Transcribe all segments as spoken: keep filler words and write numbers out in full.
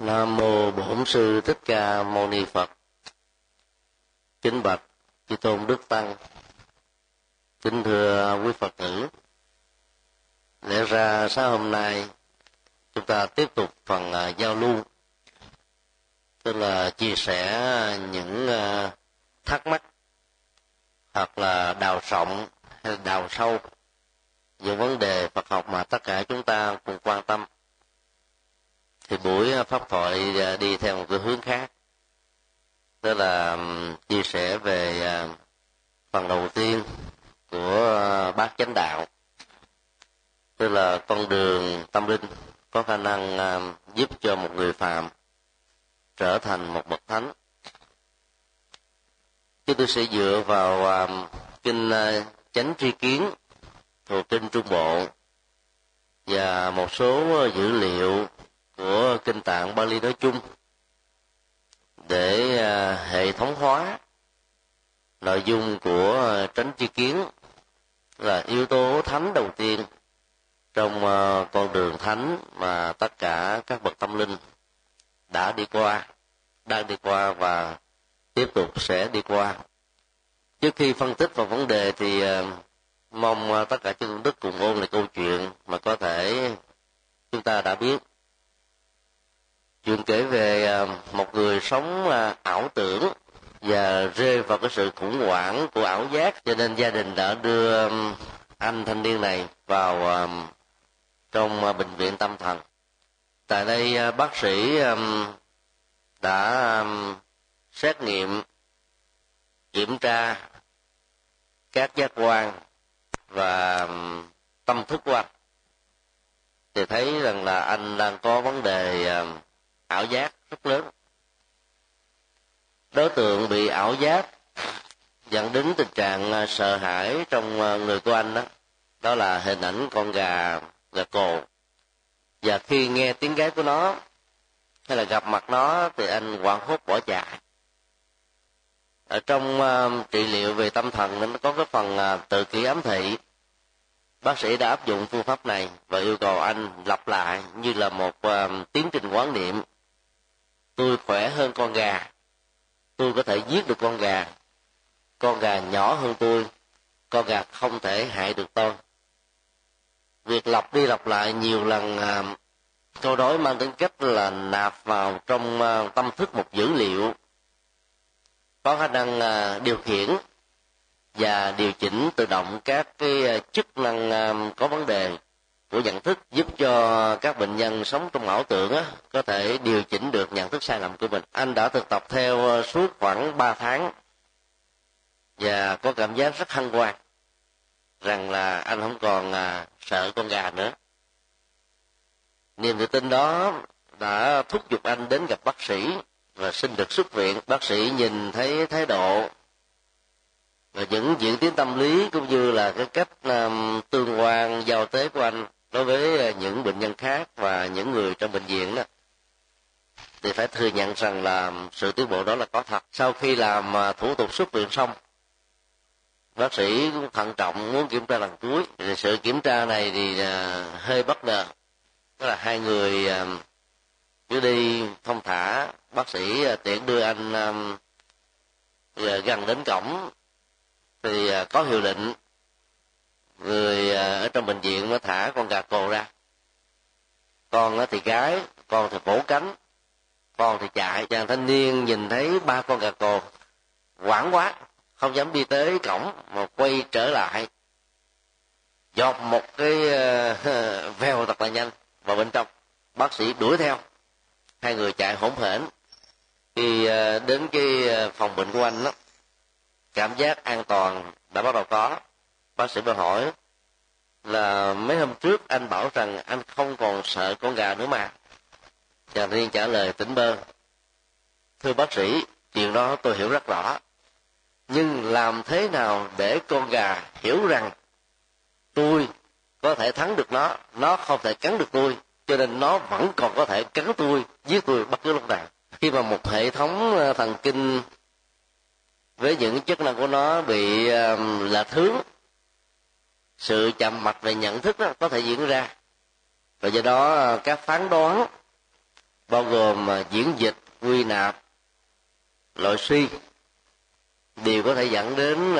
Nam mô Bổn Sư Thích Ca Mâu Ni Phật. Kính bạch chư tôn đức tăng, kính thưa quý Phật tử. Lẽ ra sáng hôm nay chúng ta tiếp tục phần uh, giao lưu, tức là chia sẻ những uh, thắc mắc hoặc là đào rộng hay đào sâu những vấn đề Phật học mà tất cả chúng ta cùng quan tâm. Thì buổi pháp thoại đi theo một cái hướng khác, tức là chia sẻ về phần đầu tiên của Bát Chánh Đạo, tức là con đường tâm linh có khả năng giúp cho một người phàm trở thành một bậc thánh. Chứ tôi sẽ dựa vào Kinh Chánh Tri Kiến thuộc Kinh Trung Bộ và một số dữ liệu của Kinh Tạng Bali nói chung để à, hệ thống hóa nội dung của à, Chánh Tri Kiến, là yếu tố thánh đầu tiên trong à, con đường thánh mà tất cả các bậc tâm linh đã đi qua, đang đi qua và tiếp tục sẽ đi qua. Trước khi phân tích vào vấn đề thì à, mong à, tất cả chư tôn đức cùng ôn lại câu chuyện mà có thể chúng ta đã biết. Chuyện kể về một người sống ảo tưởng và rơi vào cái sự khủng hoảng của ảo giác, cho nên gia đình đã đưa anh thanh niên này vào trong bệnh viện tâm thần. Tại đây bác sĩ đã xét nghiệm, kiểm tra các giác quan và tâm thức của anh, thì thấy rằng là anh đang có vấn đề ảo giác rất lớn. Đối tượng bị ảo giác dẫn đến tình trạng sợ hãi trong người của anh đó, đó là hình ảnh con gà, gà cồ. Và khi nghe tiếng gáy của nó hay là gặp mặt nó thì anh hoảng hốt bỏ chạy. Ở trong uh, trị liệu về tâm thần nên nó có cái phần uh, tự kỷ ám thị. Bác sĩ đã áp dụng phương pháp này và yêu cầu anh lặp lại như là một uh, tiến trình quán niệm. Tôi khỏe hơn con gà, tôi có thể giết được con gà, con gà nhỏ hơn tôi, con gà không thể hại được tôi. Việc lặp đi lặp lại nhiều lần uh, câu đối mang tính cách là nạp vào trong uh, tâm thức một dữ liệu có khả năng uh, điều khiển và điều chỉnh tự động các cái chức năng um, có vấn đề của nhận thức, giúp cho các bệnh nhân sống trong ảo tưởng á, có thể điều chỉnh được nhận thức sai lầm của mình. Anh đã thực tập theo suốt khoảng ba tháng và có cảm giác rất hân hoan rằng là anh không còn uh, sợ con gà nữa. Niềm tự tin đó đã thúc giục anh đến gặp bác sĩ và xin được xuất viện. Bác sĩ nhìn thấy thái độ và những diễn tiến tâm lý cũng như là cái cách um, tương quan giao tế của anh đối với những bệnh nhân khác và những người trong bệnh viện đó, thì phải thừa nhận rằng là sự tiến bộ đó là có thật. Sau khi làm thủ tục xuất viện xong, bác sĩ cũng thận trọng muốn kiểm tra lần cuối. Thì sự kiểm tra này thì uh, hơi bất ngờ, tức là hai người uh, cứ đi thông thả. Bác sĩ uh, tiện đưa anh uh, gần đến cổng thì có hiệu lệnh, người ở trong bệnh viện nó thả con gà cồ ra. Con thì gái, con thì vỗ cánh, con thì chạy. Chàng thanh niên nhìn thấy ba con gà cồ hoảng quá, không dám đi tới cổng mà quay trở lại, dọt một cái vèo thật là nhanh vào bên trong. Bác sĩ đuổi theo, hai người chạy hỗn hển. Khi đến cái phòng bệnh của anh đó, cảm giác an toàn đã bắt đầu có. Bác sĩ mới hỏi là mấy hôm trước anh bảo rằng anh không còn sợ con gà nữa mà. Chàng Riêng trả lời tỉnh bơ: thưa bác sĩ, chuyện đó tôi hiểu rất rõ, nhưng làm thế nào để con gà hiểu rằng tôi có thể thắng được nó, nó không thể cắn được tôi, cho nên nó vẫn còn có thể cắn tôi, giết tôi bất cứ lúc nào. Khi mà một hệ thống thần kinh với những chức năng của nó bị um, lệch hướng, sự chậm mạch về nhận thức đó có thể diễn ra, và do đó các phán đoán bao gồm diễn dịch, quy nạp, loại suy, đều có thể dẫn đến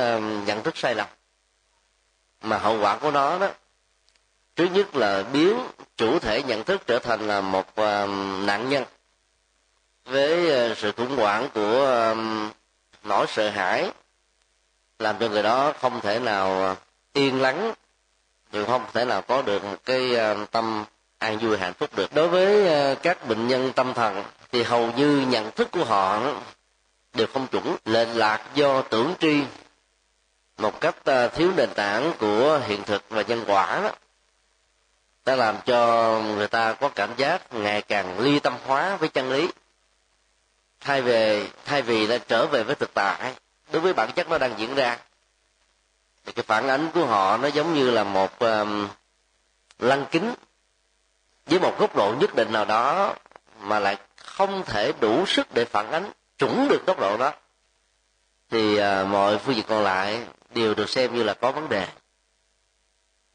nhận thức sai lầm. Mà hậu quả của nó đó, thứ nhất là biến chủ thể nhận thức trở thành là một nạn nhân với sự khủng hoảng của nỗi sợ hãi, làm cho người đó không thể nào yên lắng, nhưng không thể nào có được một cái tâm an vui hạnh phúc được. Đối với các bệnh nhân tâm thần thì hầu như nhận thức của họ đều không chuẩn, lệch lạc do tưởng tri một cách thiếu nền tảng của hiện thực và nhân quả đó, đã làm cho người ta có cảm giác ngày càng ly tâm hóa với chân lý, thay về thay vì là trở về với thực tại đối với bản chất nó đang diễn ra. Thì cái phản ánh của họ nó giống như là một um, lăng kính với một góc độ nhất định nào đó, mà lại không thể đủ sức để phản ánh chuẩn được góc độ đó, thì uh, mọi phương diện còn lại đều được xem như là có vấn đề,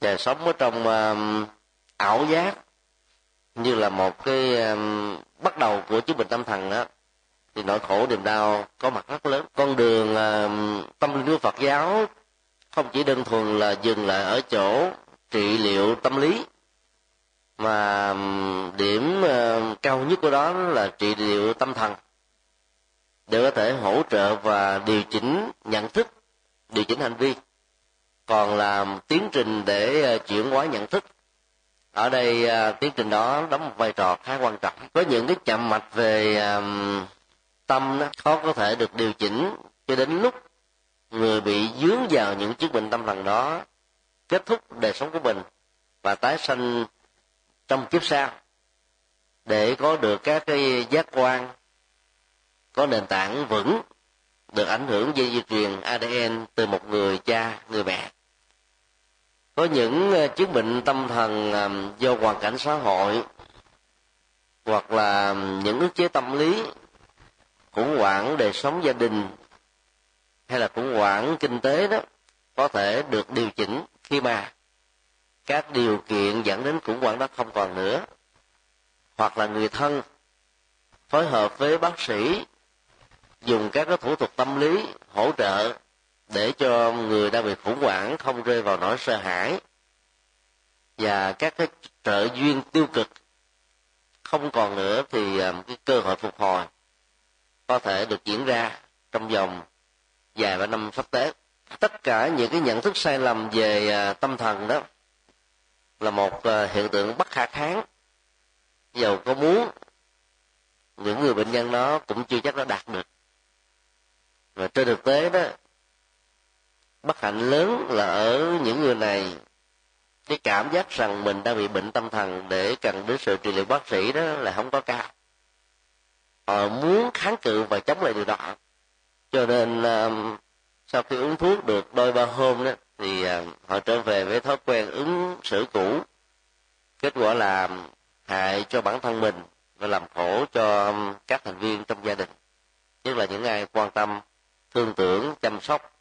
và sống ở trong um, ảo giác như là một cái um, bắt đầu của chứng bệnh tâm thần đó. Thì nỗi khổ niềm đau có mặt rất lớn. Con đường uh, tâm linh của Phật giáo không chỉ đơn thuần là dừng lại ở chỗ trị liệu tâm lý, mà điểm uh, cao nhất của đó là trị liệu tâm thần, để có thể hỗ trợ và điều chỉnh nhận thức, điều chỉnh hành vi, còn là tiến trình để uh, chuyển hóa nhận thức. Ở đây uh, tiến trình đó đóng một vai trò khá quan trọng. Có những cái chậm mạch về uh, tâm nó khó có thể được điều chỉnh, cho đến lúc người bị dướng vào những chứng bệnh tâm thần đó kết thúc đời sống của mình và tái sanh trong kiếp sau, để có được các cái giác quan có nền tảng vững, được ảnh hưởng dây di truyền a đê en từ một người cha, người mẹ. Có những chứng bệnh tâm thần do hoàn cảnh xã hội hoặc là những ức chế tâm lý, khủng hoảng đời sống gia đình hay là khủng hoảng kinh tế đó, có thể được điều chỉnh khi mà các điều kiện dẫn đến khủng hoảng đó không còn nữa, hoặc là người thân phối hợp với bác sĩ dùng các cái thủ thuật tâm lý hỗ trợ để cho người đang bị khủng hoảng không rơi vào nỗi sợ hãi, và các cái trợ duyên tiêu cực không còn nữa, thì cái cơ hội phục hồi có thể được diễn ra trong vòng vài ba năm sắp tới. Tất cả những cái nhận thức sai lầm về tâm thần đó là một hiện tượng bất khả kháng, dầu có muốn những người bệnh nhân đó cũng chưa chắc đã đạt được. Và trên thực tế đó, bất hạnh lớn là ở những người này, cái cảm giác rằng mình đang bị bệnh tâm thần để cần đến sự trị liệu bác sĩ đó là không có cao. Họ muốn kháng cự và chống lại điều đó, cho nên uh, sau khi uống thuốc được đôi ba hôm đó, thì uh, họ trở về với thói quen ứng xử cũ, kết quả là hại cho bản thân mình và làm khổ cho các thành viên trong gia đình, nhất là những ai quan tâm, thương tưởng, chăm sóc,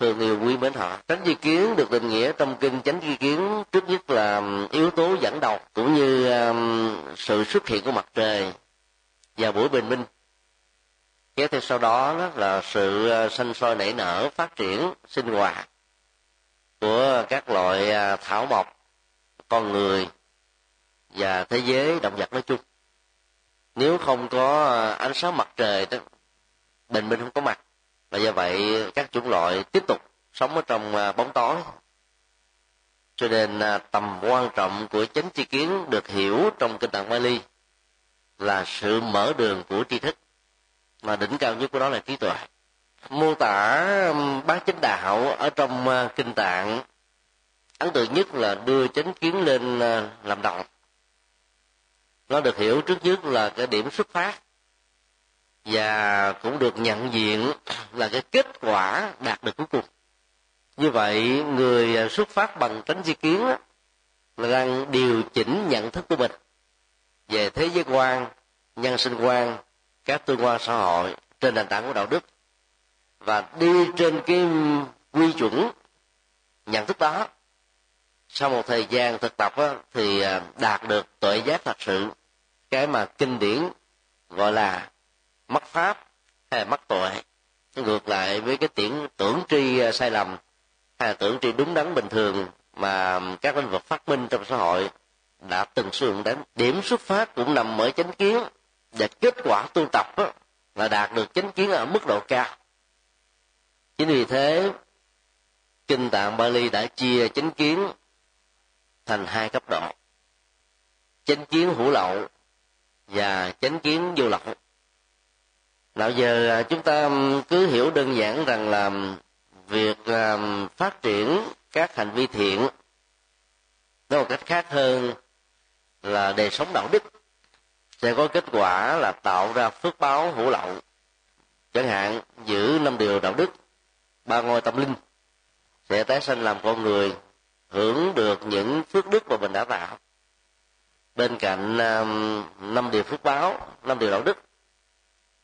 thương yêu quý mến họ. Chánh tri kiến được định nghĩa trong kinh Chánh Tri Kiến trước nhất là yếu tố dẫn đầu, cũng như uh, sự xuất hiện của mặt trời và buổi bình minh, kéo theo sau đó, đó là sự sinh sôi nảy nở, phát triển sinh hoạt của các loại thảo mộc, con người và thế giới động vật nói chung. Nếu không có ánh sáng mặt trời đó, bình minh không có mặt, và do vậy các chủng loại tiếp tục sống ở trong bóng tối. Cho nên tầm quan trọng của chánh tri kiến được hiểu trong kinh Tạng Bali là sự mở đường của tri thức, mà đỉnh cao nhất của đó là trí tuệ. Mô tả Bát Chánh Đạo ở trong kinh Tạng ấn tượng nhất là đưa chánh kiến lên làm đầu. Nó được hiểu trước nhất là cái điểm xuất phát, và cũng được nhận diện là cái kết quả đạt được cuối cùng. Như vậy, người xuất phát bằng chánh tri kiến đó, là đang điều chỉnh nhận thức của mình về thế giới quan, nhân sinh quan, các tương quan xã hội trên nền tảng của đạo đức, và đi trên cái quy chuẩn nhận thức đó. Sau một thời gian thực tập á, thì đạt được tuệ giác thật sự, cái mà kinh điển gọi là mất pháp hay mất tuệ, ngược lại với cái tưởng tưởng tri sai lầm hay là tưởng tri đúng đắn bình thường mà các lĩnh vực phát minh trong xã hội đã từng sử dụng đến. Điểm xuất phát cũng nằm ở chánh kiến, và kết quả tu tập là đạt được chánh kiến ở mức độ cao. Chính vì thế Kinh Tạng Bali đã chia chánh kiến thành hai cấp độ: chánh kiến hữu lậu và chánh kiến vô lậu. Nào giờ chúng ta cứ hiểu đơn giản rằng là việc phát triển các hành vi thiện, nói một cách khác hơn là đời sống đạo đức, sẽ có kết quả là tạo ra phước báo hữu lậu. Chẳng hạn giữ năm điều đạo đức, ba ngôi tâm linh, sẽ tái sanh làm con người, hưởng được những phước đức mà mình đã tạo. Bên cạnh năm điều phước báo, năm điều đạo đức,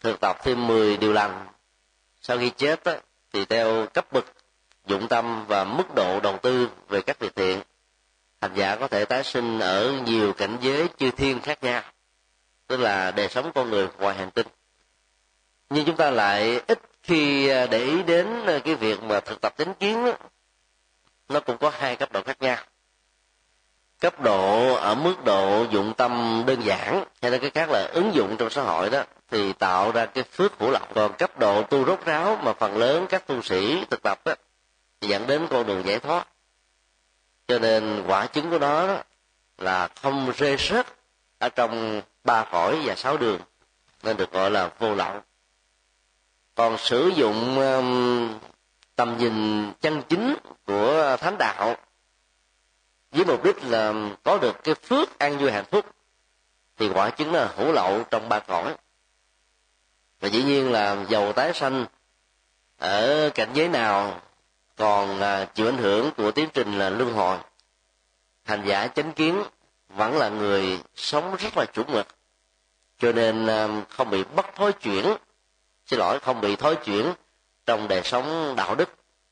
thực tập thêm mười điều lành. Sau khi chết á, thì theo cấp bậc, dụng tâm và mức độ đầu tư về các việc thiện, hành giả có thể tái sinh ở nhiều cảnh giới chư thiên khác nhau, tức là đời sống con người ngoài hành tinh. Nhưng chúng ta lại ít khi để ý đến cái việc mà thực tập chánh kiến đó, nó cũng có hai cấp độ khác nhau. Cấp độ ở mức độ dụng tâm đơn giản, hay là cái khác là ứng dụng trong xã hội đó, thì tạo ra cái phước hữu lộc. Còn cấp độ tu rốt ráo mà phần lớn các tu sĩ thực tập đó, thì dẫn đến con đường giải thoát. Cho nên quả chứng của nó đó là không rơi rớt ở trong ba cõi và sáu đường, nên được gọi là vô lậu. Còn sử dụng um, tầm nhìn chân chính của thánh đạo với mục đích là có được cái phước an vui hạnh phúc, thì quả chứng là hữu lậu trong ba cõi. Và dĩ nhiên là dầu tái sanh ở cảnh giới nào còn chịu ảnh hưởng của tiến trình là luân hồi, hành giả chánh kiến vẫn là người sống rất là chủ mực, cho nên không bị bất thối chuyển xin lỗi không bị thối chuyển trong đời sống đạo đức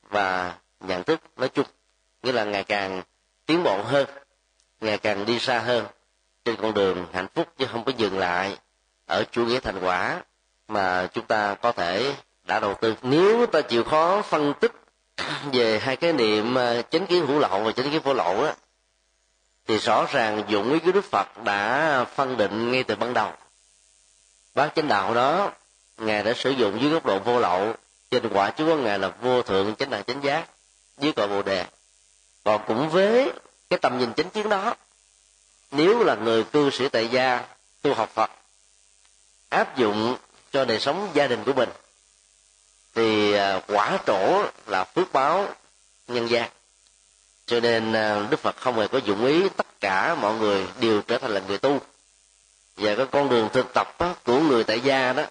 và nhận thức nói chung, nghĩa là ngày càng tiến bộ hơn, ngày càng đi xa hơn trên con đường hạnh phúc, chứ không có dừng lại ở chủ nghĩa thành quả mà chúng ta có thể đã đầu tư. Nếu ta chịu khó phân tích về hai cái niệm chánh kiến hữu lậu và chánh kiến vô lậu đó, thì rõ ràng dụng ý của Đức Phật đã phân định ngay từ ban đầu. Bát Chánh Đạo đó Ngài đã sử dụng dưới góc độ vô lậu, trên quả chứ của Ngài là vô thượng chánh đẳng chánh giác dưới cội Bồ Đề. Còn cũng với cái tầm nhìn chánh kiến đó, nếu là người cư sĩ tại gia tu học Phật áp dụng cho đời sống gia đình của mình, thì quả trổ là phước báo nhân gian. Cho nên Đức Phật không hề có dụng ý tất cả mọi người đều trở thành là người tu. Và cái con đường thực tập của người tại gia đó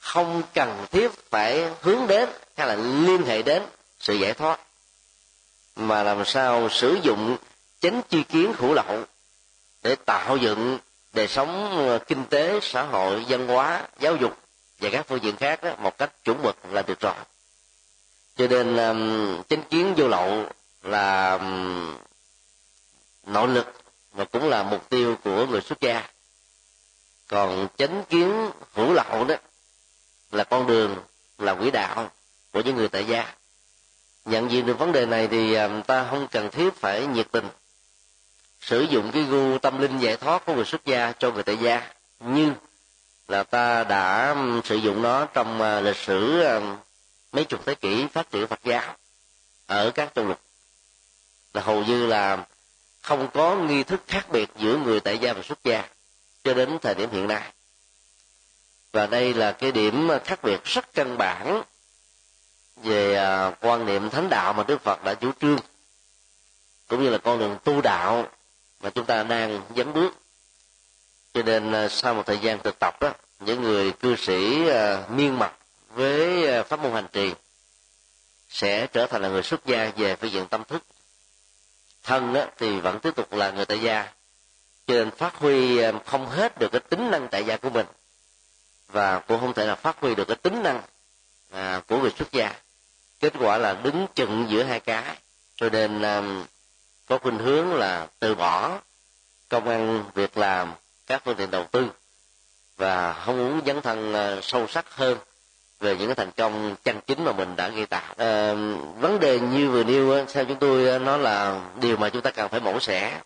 không cần thiết phải hướng đến hay là liên hệ đến sự giải thoát, mà làm sao sử dụng chánh tri kiến hữu lậu để tạo dựng đời sống kinh tế, xã hội, văn hóa, giáo dục và các phương diện khác đó, một cách chuẩn mực là được rồi. Cho nên chánh kiến vô lậu là nội lực và cũng là mục tiêu của người xuất gia. Còn chánh kiến hữu lậu đó là con đường, là quỹ đạo của những người tại gia. Nhận diện được vấn đề này thì ta không cần thiết phải nhiệt tình sử dụng cái gu tâm linh giải thoát của người xuất gia cho người tại gia, nhưng là ta đã sử dụng nó trong lịch sử mấy chục thế kỷ phát triển Phật giáo ở các châu lục, là hầu như là không có nghi thức khác biệt giữa người tại gia và xuất gia cho đến thời điểm hiện nay. Và đây là cái điểm khác biệt rất căn bản về quan niệm thánh đạo mà Đức Phật đã chủ trương, cũng như là con đường tu đạo mà chúng ta đang dẫn bước. Cho nên sau một thời gian thực tập đó, những người cư sĩ miên mật với pháp môn hành trì sẽ trở thành là người xuất gia về phương diện tâm thức. Thân đó thì vẫn tiếp tục là người tại gia, cho nên phát huy không hết được cái tính năng tại gia của mình, và cũng không thể là phát huy được cái tính năng à, của người xuất gia. Kết quả là đứng chừng giữa hai cái, cho nên um, có khuynh hướng là từ bỏ công ăn việc làm, các phương tiện đầu tư và không muốn dấn thân sâu sắc hơn về những cái thành công chân chính mà mình đã ghi tạc. À, vấn đề như vừa nêu theo chúng tôi nó là điều mà chúng ta cần phải mổ xẻ,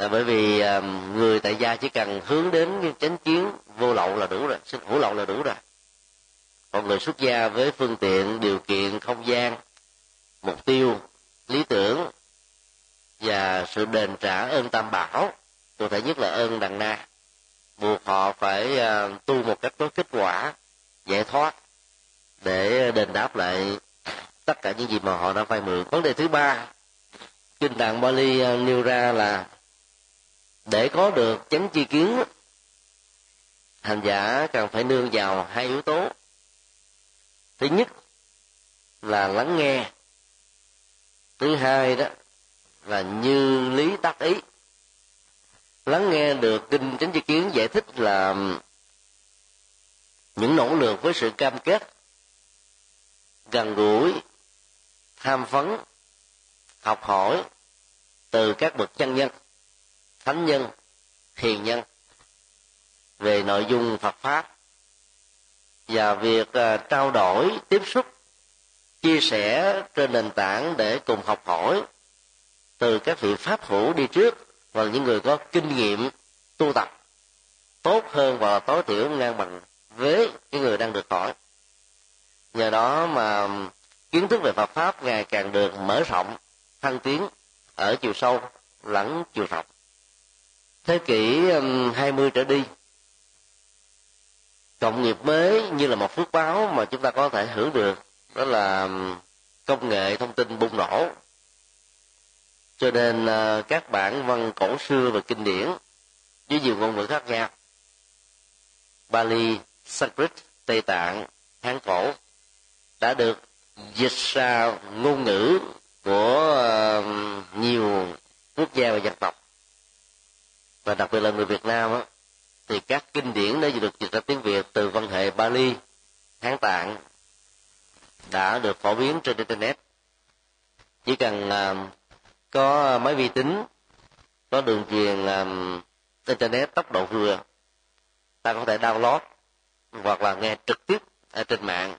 à, bởi vì à, người tại gia chỉ cần hướng đến chánh kiến vô lậu là đủ rồi, xin hữu lậu là đủ rồi. Còn người xuất gia với phương tiện, điều kiện, không gian, mục tiêu, lý tưởng và sự đền trả ơn tam bảo, cụ thể nhất là ơn đằng na, buộc họ phải uh, tu một cách có kết quả, giải thoát để đền đáp lại tất cả những gì mà họ đã vay mượn. Vấn đề thứ ba, Kinh Tạng Bali uh, nêu ra là để có được chánh tri kiến, hành giả cần phải nương vào hai yếu tố. Thứ nhất là lắng nghe, thứ hai đó là như lý tác ý. Lắng nghe được Kinh Chánh Tri Kiến giải thích là những nỗ lực với sự cam kết, gần gũi, tham vấn, học hỏi từ các bậc chân nhân, thánh nhân, hiền nhân về nội dung Phật pháp, và việc trao đổi, tiếp xúc, chia sẻ trên nền tảng để cùng học hỏi từ các vị pháp hữu đi trước và những người có kinh nghiệm tu tập tốt hơn và tối thiểu ngang bằng với những người đang được hỏi. Nhờ đó mà kiến thức về Phật pháp ngày càng được mở rộng, thăng tiến ở chiều sâu lẫn chiều rộng. Thế kỷ hai mươi trở đi, cộng nghiệp mới như là một phước báo mà chúng ta có thể hưởng được, đó là công nghệ thông tin bùng nổ. Cho nên các bản văn cổ xưa và kinh điển với nhiều ngôn ngữ khác nhau, Bali, Sanskrit, Tây Tạng, Hán cổ, đã được dịch ra ngôn ngữ của nhiều quốc gia và dân tộc. Và đặc biệt là người Việt Nam đó, thì các kinh điển đã được dịch ra tiếng Việt từ văn hệ Bali, Hán Tạng đã được phổ biến trên internet. Chỉ cần có máy vi tính, có đường truyền um, internet tốc độ vừa, ta có thể download hoặc là nghe trực tiếp ở trên mạng.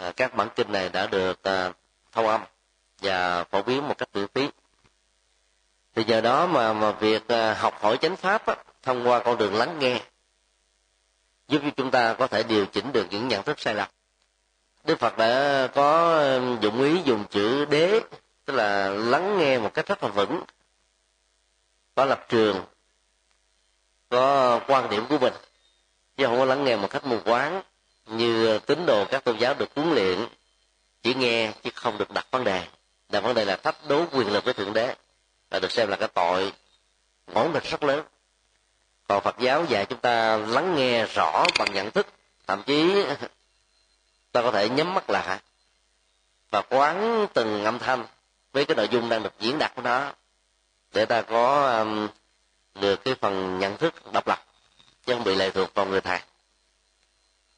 À, các bản kinh này đã được uh, thâu âm và phổ biến một cách miễn phí. Thì giờ đó mà mà việc uh, học hỏi chánh pháp á, thông qua con đường lắng nghe, giúp cho chúng ta có thể điều chỉnh được những nhận thức sai lầm. Đức Phật đã có dụng ý dùng chữ đế, tức là lắng nghe một cách rất là vững, có lập trường, có quan điểm của mình, chứ không có lắng nghe một cách mù quáng như tín đồ các tôn giáo được huấn luyện, chỉ nghe chứ không được đặt vấn đề. Đặt vấn đề là thách đố quyền lực với Thượng Đế, là được xem là cái tội ngỗ nghịch rất lớn. Còn Phật giáo dạy chúng ta lắng nghe rõ bằng nhận thức, thậm chí ta có thể nhắm mắt lại và quán từng âm thanh với cái nội dung đang được diễn đạt của nó, để ta có um, được cái phần nhận thức độc lập, chứ không bị lệ thuộc vào người thầy.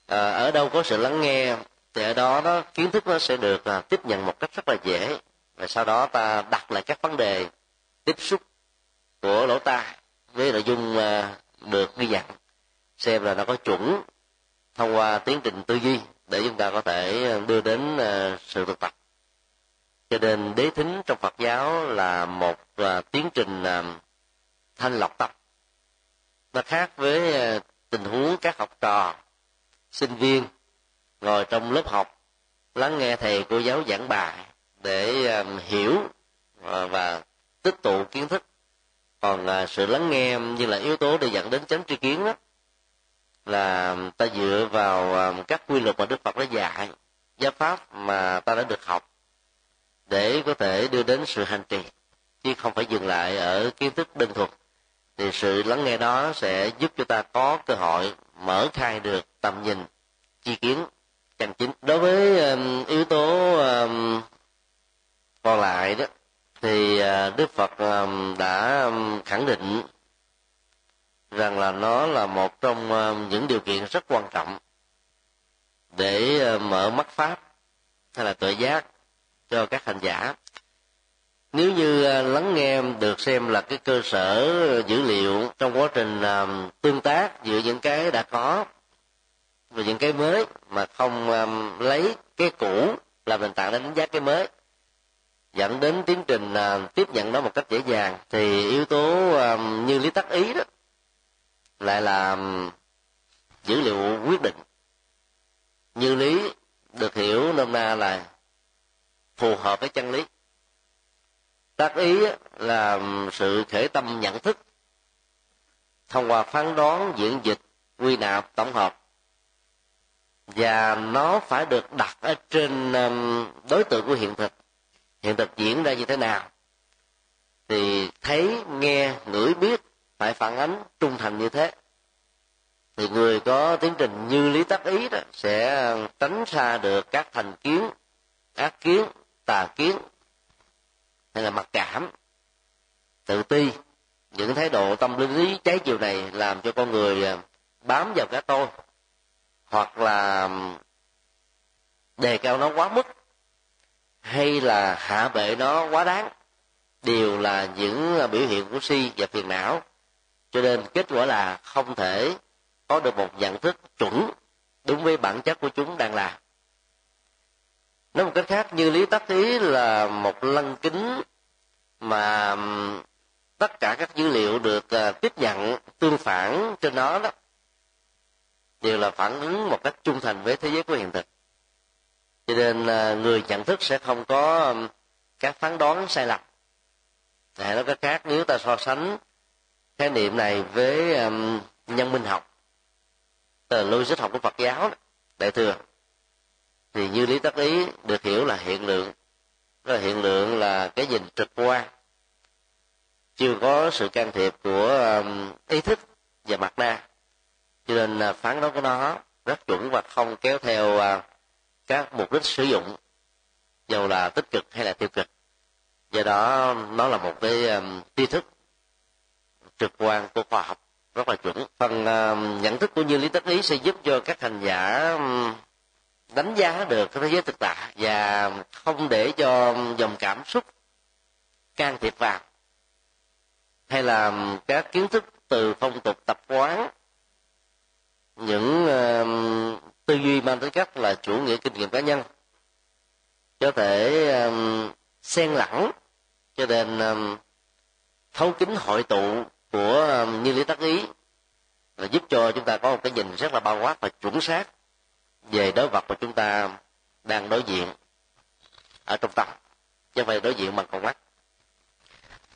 À, ở đâu có sự lắng nghe thì ở đó nó, kiến thức nó sẽ được uh, tiếp nhận một cách rất là dễ, và sau đó ta đặt lại các vấn đề tiếp xúc của lỗ tai với nội dung uh, được ghi nhận, xem là nó có chuẩn thông qua tiến trình tư duy để chúng ta có thể đưa đến uh, sự thực tập. Cho nên đế thính trong Phật giáo là một uh, tiến trình uh, thanh lọc tâm. Nó khác với uh, tình huống các học trò, sinh viên ngồi trong lớp học lắng nghe thầy cô giáo giảng bài để uh, hiểu uh, và tích tụ kiến thức. Còn uh, sự lắng nghe như là yếu tố để dẫn đến chánh tri kiến đó, là ta dựa vào uh, các quy luật mà Đức Phật đã dạy, giáo pháp mà ta đã được học, để có thể đưa đến sự hành trì, chứ không phải dừng lại ở kiến thức đơn thuần. Thì sự lắng nghe đó sẽ giúp cho ta có cơ hội mở khai được tầm nhìn tri kiến chân chính. Đối với um, yếu tố um, còn lại đó, thì uh, Đức Phật um, đã um, khẳng định rằng là nó là một trong um, những điều kiện rất quan trọng để uh, mở mắt pháp hay là tuệ giác cho các hành giả. Nếu như lắng nghe được xem là cái cơ sở dữ liệu trong quá trình tương tác giữa những cái đã có và những cái mới, mà không lấy cái cũ làm nền tảng để đánh giá cái mới, dẫn đến tiến trình tiếp nhận nó một cách dễ dàng, thì yếu tố như lý tắc ý đó lại là dữ liệu quyết định. Như lý được hiểu nôm na là phù hợp với chân lý, tác ý là sự khởi tâm nhận thức thông qua phán đoán, diễn dịch, quy nạp, tổng hợp, và nó phải được đặt ở trên đối tượng của hiện thực. Hiện thực diễn ra như thế nào thì thấy, nghe, ngửi, biết phải phản ánh trung thành như thế, thì người có tiến trình như lý tác ý đó sẽ tránh xa được các thành kiến, ác kiến, tà kiến, hay là mặc cảm, tự ti. Những thái độ tâm lý trái chiều này làm cho con người bám vào cái tôi, hoặc là đề cao nó quá mức, hay là hạ bệ nó quá đáng, đều là những biểu hiện của si và phiền não. Cho nên kết quả là không thể có được một nhận thức chuẩn đúng với bản chất của chúng đang là. Nói một cách khác, như lý tác ý là một lăng kính mà tất cả các dữ liệu được tiếp nhận tương phản trên nó đó đều là phản ứng một cách trung thành với thế giới của hiện thực. Cho nên người nhận thức sẽ không có các phán đoán sai lầm. Để nói cách khác, nếu ta so sánh khái niệm này với nhân minh học, tức là logic học của Phật giáo đại thừa, thì như lý tác ý được hiểu là hiện lượng. Rồi hiện lượng là cái nhìn trực quan, chưa có sự can thiệp của ý thức và mặt đa, cho nên phán đoán của nó rất chuẩn và không kéo theo các mục đích sử dụng, dù là tích cực hay là tiêu cực. Do đó nó là một cái tri thức trực quan của khoa học rất là chuẩn. Phần nhận thức của như lý tác ý sẽ giúp cho các hành giả đánh giá được cái thế giới thực tại, và không để cho dòng cảm xúc can thiệp vào, hay là các kiến thức từ phong tục tập quán, những uh, tư duy mang tính cách là chủ nghĩa kinh nghiệm cá nhân có thể uh, xen lẫn. Cho nên uh, thấu kính hội tụ của uh, như lý tác ý là giúp cho chúng ta có một cái nhìn rất là bao quát và chuẩn xác về đối vật mà chúng ta đang đối diện ở trong tâm, chứ không phải đối diện bằng con mắt.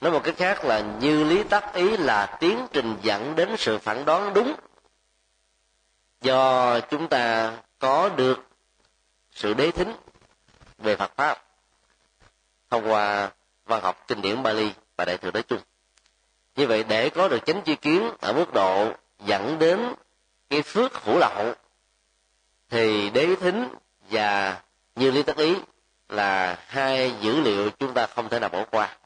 Nói một cách khác là như lý tác ý là tiến trình dẫn đến sự phản đoán đúng, do chúng ta có được sự đế thính về Phật Pháp thông qua văn học kinh điển Bali và Đại Thừa nói chung. Như vậy, để có được chánh tri kiến ở mức độ dẫn đến cái phước hữu lậu, thì đế thính và như lý tác ý là hai dữ liệu chúng ta không thể nào bỏ qua.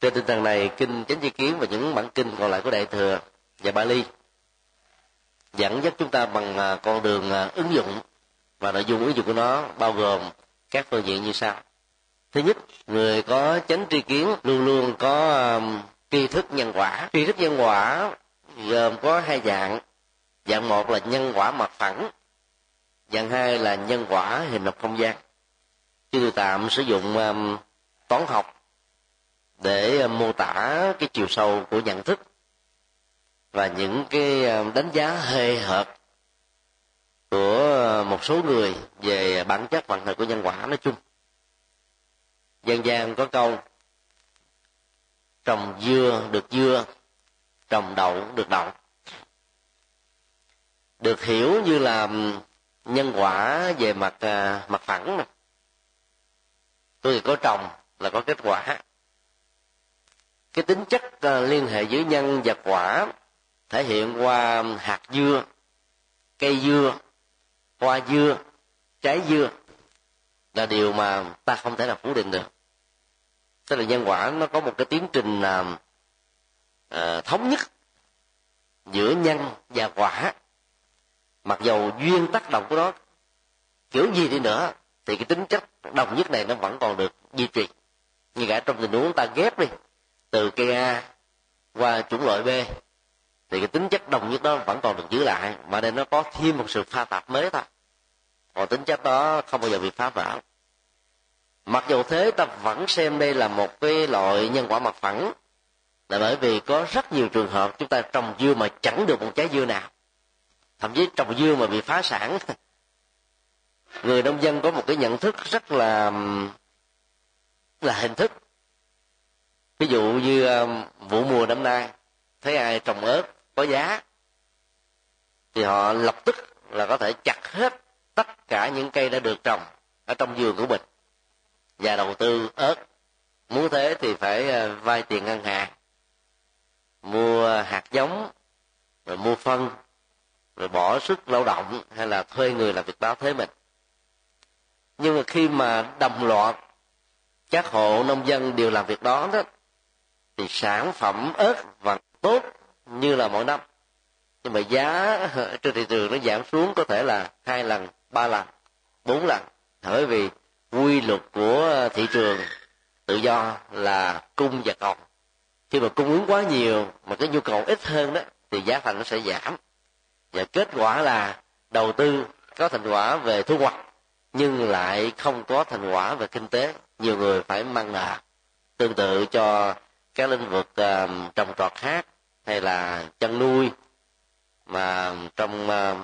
Trên tinh thần này, kinh Chánh Tri Kiến và những bản kinh còn lại của Đại Thừa và Bali dẫn dắt chúng ta bằng con đường ứng dụng, và nội dung ứng dụng của nó bao gồm các phương diện như sau. Thứ nhất, người có chánh tri kiến luôn luôn có tri thức nhân quả. Tri thức nhân quả gồm có hai dạng. Dạng một là nhân quả mặt phẳng, dạng hai là nhân quả hình học không gian. Chư Tạm sử dụng um, toán học để um, mô tả cái chiều sâu của nhận thức và những cái um, đánh giá hời hợt của một số người về bản chất vận hành của nhân quả nói chung. Dân gian có câu trồng dưa được dưa, trồng đậu được đậu, được hiểu như là nhân quả về mặt mặt phẳng. Mà tôi có trồng là có kết quả. Cái tính chất liên hệ giữa nhân và quả thể hiện qua hạt dưa, cây dưa, hoa dưa, trái dưa là điều mà ta không thể nào phủ định được. Tức là nhân quả nó có một cái tiến trình à, thống nhất giữa nhân và quả. Mặc dầu duyên tác động của nó kiểu gì đi nữa, thì cái tính chất đồng nhất này nó vẫn còn được duy trì. Như cả trong tình huống ta ghép đi từ cây A qua chủng loại B thì cái tính chất đồng nhất đó vẫn còn được giữ lại, mà nên nó có thêm một sự pha tạp mới thôi, còn tính chất đó không bao giờ bị phá vỡ. Mặc dù thế, ta vẫn xem đây là một cái loại nhân quả mặt phẳng, là bởi vì có rất nhiều trường hợp chúng ta trồng dưa mà chẳng được một trái dưa nào, thậm chí trồng dưa mà bị phá sản. Người nông dân có một cái nhận thức rất là là hình thức. Ví dụ như vụ mùa năm nay thấy ai trồng ớt có giá thì họ lập tức là có thể chặt hết tất cả những cây đã được trồng ở trong vườn của mình và đầu tư ớt. Muốn thế thì phải vay tiền ngân hàng, mua hạt giống, rồi mua phân, rồi bỏ sức lao động hay là thuê người làm việc đó thế mình. Nhưng mà khi mà đồng loạt các hộ nông dân đều làm việc đó, đó thì sản phẩm ớt vẫn tốt như là mỗi năm, nhưng mà giá trên thị trường nó giảm xuống có thể là hai lần, ba lần, bốn lần, bởi vì quy luật của thị trường tự do là cung và cầu. Khi mà cung ứng quá nhiều mà cái nhu cầu ít hơn đó thì giá thành nó sẽ giảm, và kết quả là đầu tư có thành quả về thu hoạch nhưng lại không có thành quả về kinh tế, nhiều người phải mang nợ. Tương tự cho các lĩnh vực uh, trồng trọt khác hay là chăn nuôi, mà trong uh,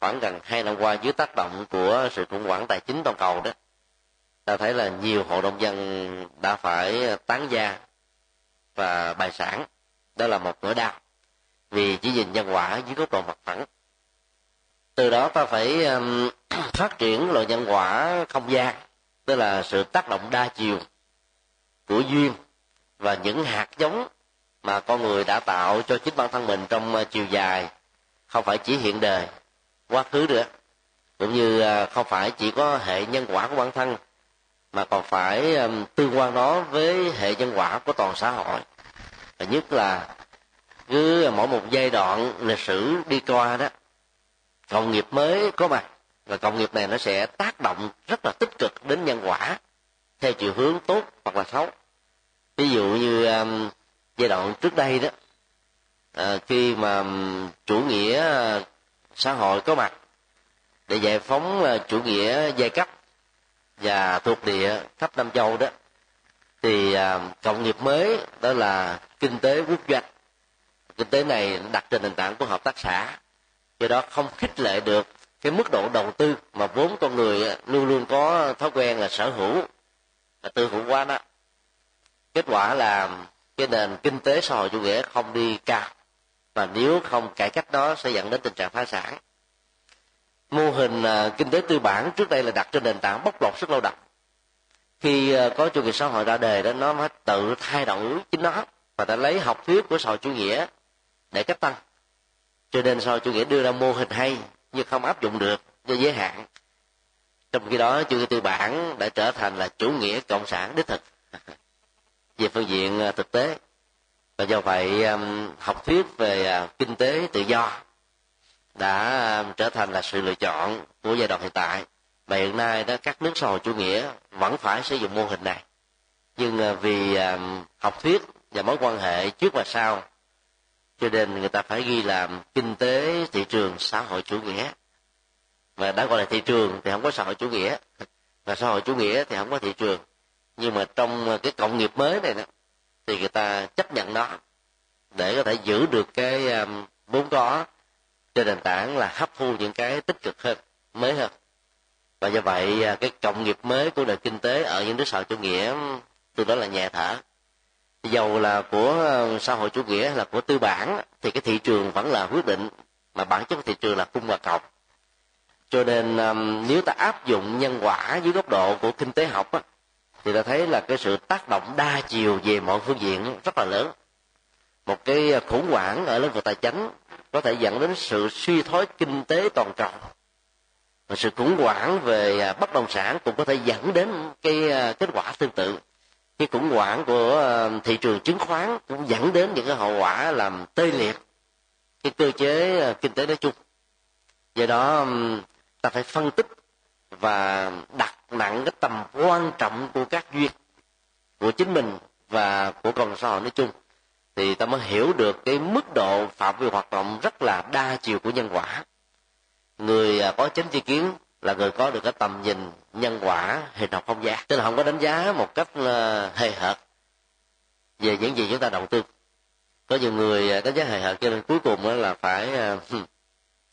khoảng gần hai năm qua dưới tác động của sự khủng hoảng tài chính toàn cầu đó, ta thấy là nhiều hộ nông dân đã phải tán gia và bại sản. Đó là một nỗi đau vì chỉ nhìn nhân quả dưới góc độ mặt phẳng. Từ đó ta phải um, phát triển loại nhân quả không gian, tức là sự tác động đa chiều của duyên và những hạt giống mà con người đã tạo cho chính bản thân mình trong chiều dài, không phải chỉ hiện đời, quá khứ nữa, cũng như không phải chỉ có hệ nhân quả của bản thân mà còn phải tương quan nó với hệ nhân quả của toàn xã hội. Và nhất là cứ mỗi một giai đoạn lịch sử đi qua đó, công nghiệp mới có mặt, và công nghiệp này nó sẽ tác động rất là tích cực đến nhân quả theo chiều hướng tốt hoặc là xấu. Ví dụ như um, giai đoạn trước đây đó, à, khi mà chủ nghĩa xã hội có mặt để giải phóng chủ nghĩa giai cấp và thuộc địa khắp Nam Châu đó, thì um, công nghiệp mới đó là kinh tế quốc doanh. Kinh tế này đặt trên nền tảng của hợp tác xã, do đó không khích lệ được cái mức độ đầu tư mà vốn con người luôn luôn có thói quen là sở hữu, là tư hữu quá đó. Kết quả là cái nền kinh tế xã hội chủ nghĩa không đi cao, và nếu không cải cách nó sẽ dẫn đến tình trạng phá sản. Mô hình kinh tế tư bản trước đây là đặt trên nền tảng bóc lột sức lao động. Khi có chủ nghĩa xã hội ra đời đó, nó mới tự thay đổi chính nó và đã lấy học thuyết của xã hội chủ nghĩa để cách tăng. Cho nên xã hội chủ nghĩa đưa ra mô hình hay nhưng không áp dụng được do giới hạn. Trong khi đó chủ nghĩa tư bản đã trở thành là chủ nghĩa cộng sản đích thực về phương diện thực tế, và do vậy học thuyết về kinh tế tự do đã trở thành là sự lựa chọn của giai đoạn hiện tại. Và hiện nay đó, các nước xã hội chủ nghĩa vẫn phải sử dụng mô hình này, nhưng vì học thuyết và mối quan hệ trước và sau, cho nên người ta phải ghi là kinh tế thị trường xã hội chủ nghĩa. Mà đã gọi là thị trường thì không có xã hội chủ nghĩa, và xã hội chủ nghĩa thì không có thị trường. Nhưng mà trong cái cộng nghiệp mới này đó, thì người ta chấp nhận nó để có thể giữ được cái vốn có trên nền tảng là hấp thu những cái tích cực hơn, mới hơn. Và do vậy cái cộng nghiệp mới của nền kinh tế ở những nước xã hội chủ nghĩa từ đó là nhẹ thở. Dầu là của xã hội chủ nghĩa hay là của tư bản thì cái thị trường vẫn là quyết định, mà bản chất của thị trường là cung và cầu. Cho nên nếu ta áp dụng nhân quả dưới góc độ của kinh tế học á, thì ta thấy là cái sự tác động đa chiều về mọi phương diện rất là lớn. Một cái khủng hoảng ở lĩnh vực tài chính có thể dẫn đến sự suy thoái kinh tế toàn cầu. Và sự khủng hoảng về bất động sản cũng có thể dẫn đến cái kết quả tương tự. Cái khủng hoảng của thị trường chứng khoán cũng dẫn đến những cái hậu quả làm tê liệt cái cơ chế kinh tế nói chung. Do đó ta phải phân tích và đặt nặng cái tầm quan trọng của các duyên, của chính mình và của cộng xã hội nói chung, thì ta mới hiểu được cái mức độ phạm vi hoạt động rất là đa chiều của nhân quả. Người có chánh tri kiến là người có được cái tầm nhìn nhân quả hình học không gian, tức là không có đánh giá một cách hời hợt về những gì chúng ta đầu tư. Có nhiều người đánh giá hời hợt cho nên cuối cùng là phải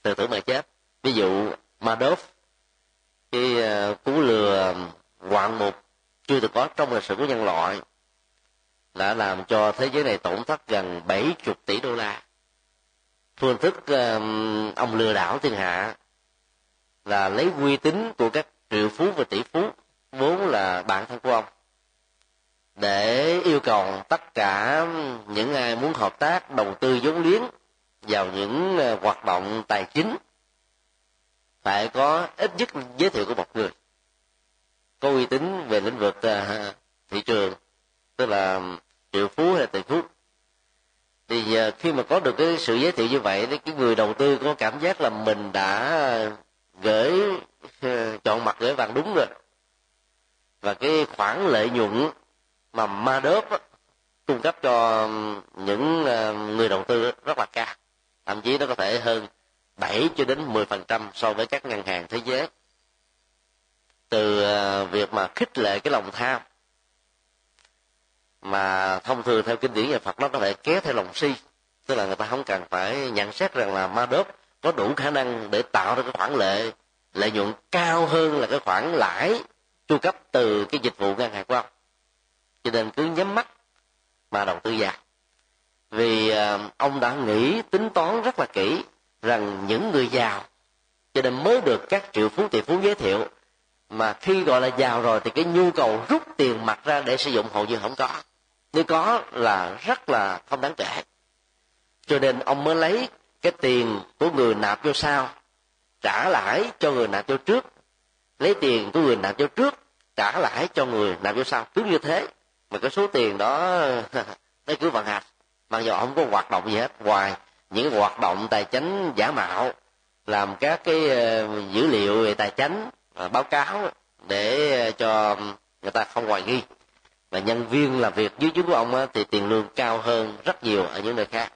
tự tử mà chết. Ví dụ Madoff, cái cú lừa ngoạn mục chưa từng có trong lịch sử của nhân loại, đã làm cho thế giới này tổn thất gần bảy mươi tỷ đô la. Phương thức ông lừa đảo thiên hạ là lấy uy tín của các triệu phú và tỷ phú vốn là bạn thân của ông để yêu cầu tất cả những ai muốn hợp tác đầu tư vốn liếng vào những hoạt động tài chính phải có ít nhất giới thiệu của một người có uy tín về lĩnh vực thị trường, tức là triệu phú hay là tỷ phú. Thì khi mà có được cái sự giới thiệu như vậy thì cái người đầu tư có cảm giác là mình đã gửi chọn mặt gửi vàng đúng rồi, và cái khoản lợi nhuận mà Madoff cung cấp cho những người đầu tư rất là cao, thậm chí nó có thể hơn bảy cho đến mười phần trăm so với các ngân hàng thế giới. Từ việc mà khích lệ cái lòng tham mà thông thường theo kinh điển nhà Phật nó có thể kéo theo lòng si, tức là người ta không cần phải nhận xét rằng là Madoff có đủ khả năng để tạo ra cái khoản lợi lợi nhuận cao hơn là cái khoản lãi chu cấp từ cái dịch vụ ngân hàng của ông, cho nên cứ nhắm mắt mà đầu tư vào. Vì ông đã nghĩ tính toán rất là kỹ rằng những người giàu cho nên mới được các triệu phú tỷ phú giới thiệu, mà khi gọi là giàu rồi thì cái nhu cầu rút tiền mặt ra để sử dụng hầu như không có, nếu có là rất là không đáng kể. Cho nên ông mới lấy cái tiền của người nạp vô sau trả lãi cho người nạp vô trước, lấy tiền của người nạp vô trước trả lãi cho người nạp vô sau, cứ như thế mà cái số tiền đó nó cứ vận hành, mặc dù không có hoạt động gì hết ngoài những hoạt động tài chính giả mạo, làm các cái dữ liệu về tài chính báo cáo để cho người ta không hoài nghi. Và nhân viên làm việc dưới chứng của ông thì tiền lương cao hơn rất nhiều ở những nơi khác.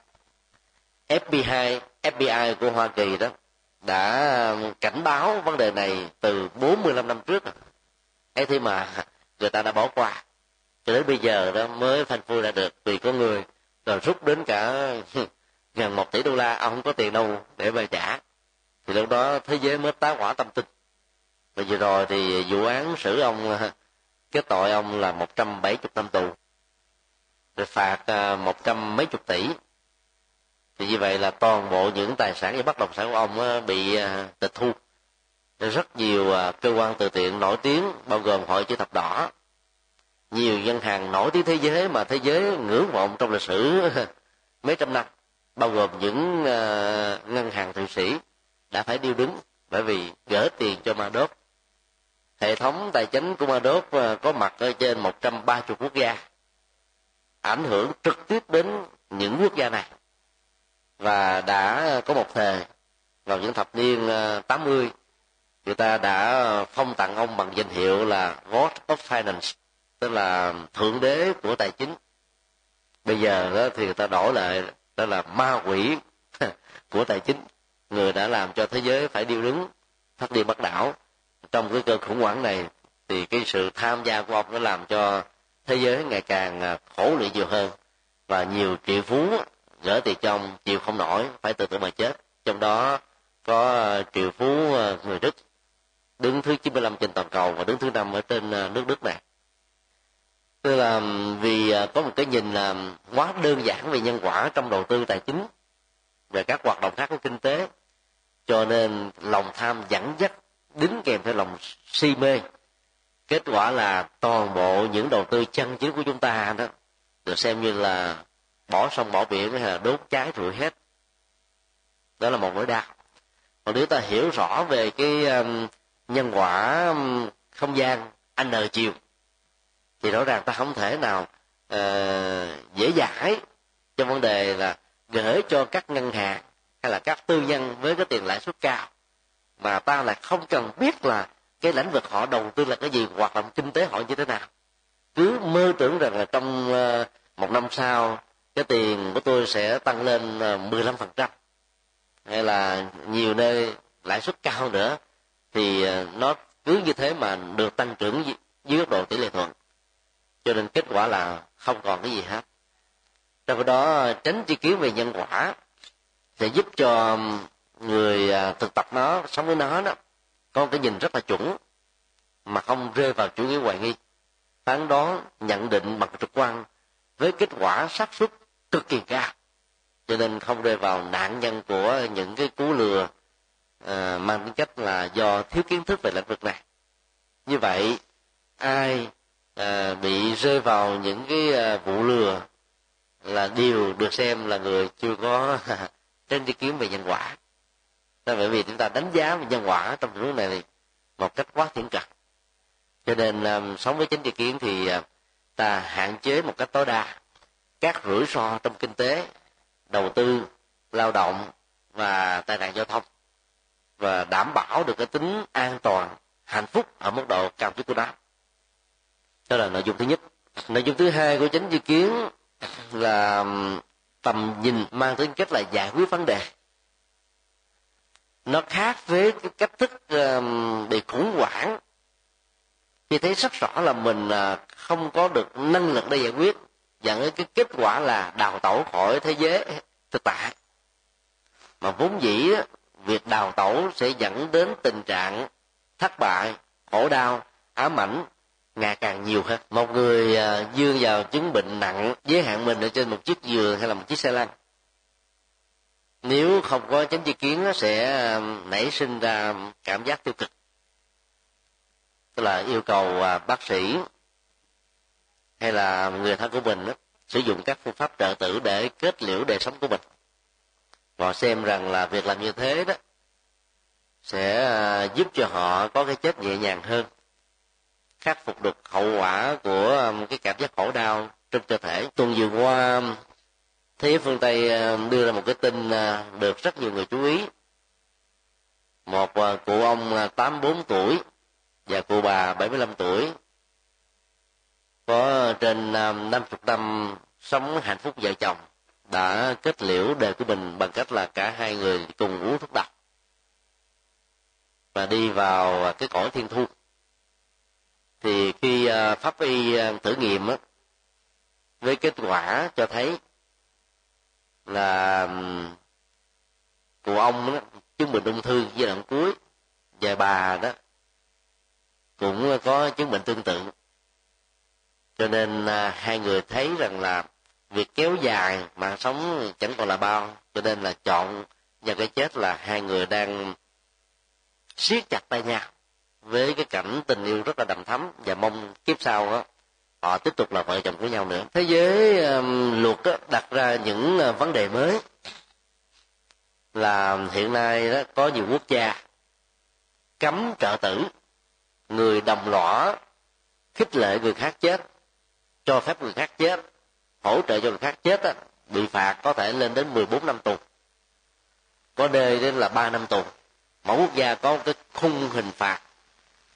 F B I, F B I của Hoa Kỳ đó đã cảnh báo vấn đề này từ bốn mươi lăm năm trước rồi. Ấy thế mà người ta đã bỏ qua, cho đến bây giờ đó mới phanh phui ra được, vì có người rồi rút đến cả gần một tỷ đô la, ông không có tiền đâu để mà trả. Thì lúc đó thế giới mới tá hỏa tâm tình. Và vừa rồi thì vụ án xử ông, kết tội ông là một trăm bảy mươi năm tù, rồi phạt một trăm mấy chục tỷ. Thì như vậy là toàn bộ những tài sản và bất động sản của ông bị tịch thu. Rất nhiều cơ quan từ thiện nổi tiếng, bao gồm Hội Chữ Thập Đỏ, nhiều ngân hàng nổi tiếng thế giới mà thế giới ngưỡng vọng trong lịch sử mấy trăm năm, bao gồm những ngân hàng Thụy Sĩ đã phải điêu đứng bởi vì gỡ tiền cho Madoff. Hệ thống tài chính của Madoff có mặt ở trên một trăm ba mươi quốc gia, ảnh hưởng trực tiếp đến những quốc gia này. Và đã có một thời vào những thập niên tám mươi, người ta đã phong tặng ông bằng danh hiệu là God of Finance, tức là thượng đế của tài chính. Bây giờ đó thì người ta đổi lại đó là ma quỷ của tài chính, người đã làm cho thế giới phải điêu đứng, thất điên bắt đảo. Trong cái cơn khủng hoảng này thì cái sự tham gia của ông đã làm cho thế giới ngày càng khổ luyện nhiều hơn, và nhiều triệu phú gỡ tiền cho ông chịu không nổi phải tự tử mà chết. Trong đó có triệu phú người Đức đứng thứ chín mươi lăm trên toàn cầu và đứng thứ năm ở trên nước Đức này. Tức là vì có một cái nhìn là quá đơn giản về nhân quả trong đầu tư tài chính về các hoạt động khác của kinh tế, cho nên lòng tham dẫn dắt đính kèm theo lòng si mê. Kết quả là toàn bộ những đầu tư chân chính của chúng ta đó được xem như là bỏ sông bỏ biển hay là đốt cháy rụi hết. Đó là một nỗi đau. Còn nếu ta hiểu rõ về cái nhân quả không gian N chiều thì rõ ràng ta không thể nào uh, dễ dãi cho vấn đề là gửi cho các ngân hàng hay là các tư nhân với cái tiền lãi suất cao, mà ta lại không cần biết là cái lĩnh vực họ đầu tư là cái gì, hoạt động kinh tế họ như thế nào. cứ mơ tưởng rằng là trong một năm sau cái tiền của tôi sẽ tăng lên mười lăm phần trăm, hay là nhiều nơi lãi suất cao nữa, thì nó cứ như thế mà được tăng trưởng dưới góc độ tỷ lệ thuận, cho nên kết quả là không còn cái gì hết. Trong đó tránh tri kiến về nhân quả sẽ giúp cho người thực tập nó, sống với nó đó, có cái nhìn rất là chuẩn mà không rơi vào chủ nghĩa hoài nghi, phán đoán nhận định bằng trực quan với kết quả xác suất cực kỳ cao, cho nên không rơi vào nạn nhân của những cái cú lừa à, mang tính cách là do thiếu kiến thức về lĩnh vực này. Như vậy ai à, bị rơi vào những cái à, vụ lừa là điều được xem là người chưa có tránh tri kiến về nhân quả. Bởi vì chúng ta đánh giá về nhân quả trong trường này thì một cách quá thiển cận, cho nên um, sống với chánh tri kiến thì uh, ta hạn chế một cách tối đa các rủi ro trong kinh tế, đầu tư, lao động và tai nạn giao thông, và đảm bảo được cái tính an toàn, hạnh phúc ở mức độ cao nhất của nó. Đó là nội dung thứ nhất. Nội dung thứ hai của chánh tri kiến là tầm nhìn mang tính cách là giải quyết vấn đề. Nó khác với cái cách thức um, bị khủng hoảng, thì thấy rất rõ là mình không có được năng lực để giải quyết, dẫn cái kết quả là đào tẩu khỏi thế giới thực tại. Mà vốn dĩ việc đào tẩu sẽ dẫn đến tình trạng thất bại, khổ đau, ám ảnh ngày càng nhiều hơn. Một người dương vào chứng bệnh nặng giới hạn mình ở trên một chiếc giường hay là một chiếc xe lăn, nếu không có chánh tri kiến nó sẽ nảy sinh ra cảm giác tiêu cực, tức là yêu cầu bác sĩ hay là người thân của mình đó, sử dụng các phương pháp trợ tử để kết liễu đời sống của mình, và xem rằng là việc làm như thế đó sẽ giúp cho họ có cái chết nhẹ nhàng hơn, khắc phục được hậu quả của cái cảm giác khổ đau trong cơ thể. Tuần vừa qua, thế giới phương Tây đưa ra một cái tin được rất nhiều người chú ý. Một cụ ông tám mươi bốn tuổi và cụ bà bảy mươi lăm tuổi có trên năm mươi năm sống hạnh phúc vợ chồng, đã kết liễu đời của mình bằng cách là cả hai người cùng uống thuốc độc và đi vào cái cõi thiên thu. Thì khi pháp y thử nghiệm á, với kết quả cho thấy là cụ ông đó chứng bệnh ung thư giai đoạn cuối, và bà đó cũng có chứng bệnh tương tự, cho nên à, hai người thấy rằng là việc kéo dài mạng sống chẳng còn là bao, cho nên là chọn và cái chết là hai người đang siết chặt tay nhau với cái cảnh tình yêu rất là đầm thắm, và mong kiếp sau đó họ tiếp tục là vợ chồng của nhau nữa. Thế giới um, luật đó đặt ra những uh, vấn đề mới, là hiện nay đó có nhiều quốc gia cấm trợ tử, người đồng lõa khích lệ người khác chết, cho phép người khác chết, hỗ trợ cho người khác chết á, bị phạt có thể lên đến mười bốn năm tù, có nơi đến là ba năm tù. Mỗi quốc gia có cái khung hình phạt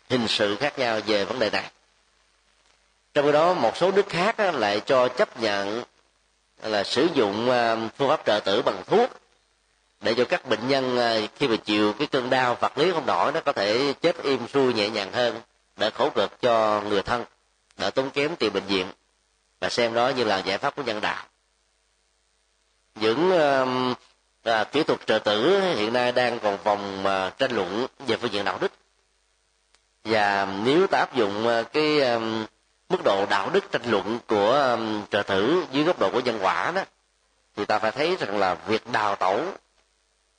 hình sự khác nhau về vấn đề này. Trong khi đó một số nước khác á, lại cho chấp nhận là sử dụng phương pháp trợ tử bằng thuốc, để cho các bệnh nhân khi mà chịu cái cơn đau vật lý không nổi, nó có thể chết im xuôi nhẹ nhàng hơn, để khổ cực cho người thân, đỡ tốn kém tiền bệnh viện, và xem đó như là giải pháp của nhân đạo. Những à, kỹ thuật trợ tử hiện nay đang còn vòng à, tranh luận về phương diện đạo đức, và nếu ta áp dụng à, cái à, mức độ đạo đức tranh luận của à, trợ tử dưới góc độ của nhân quả đó, thì ta phải thấy rằng là việc đào tẩu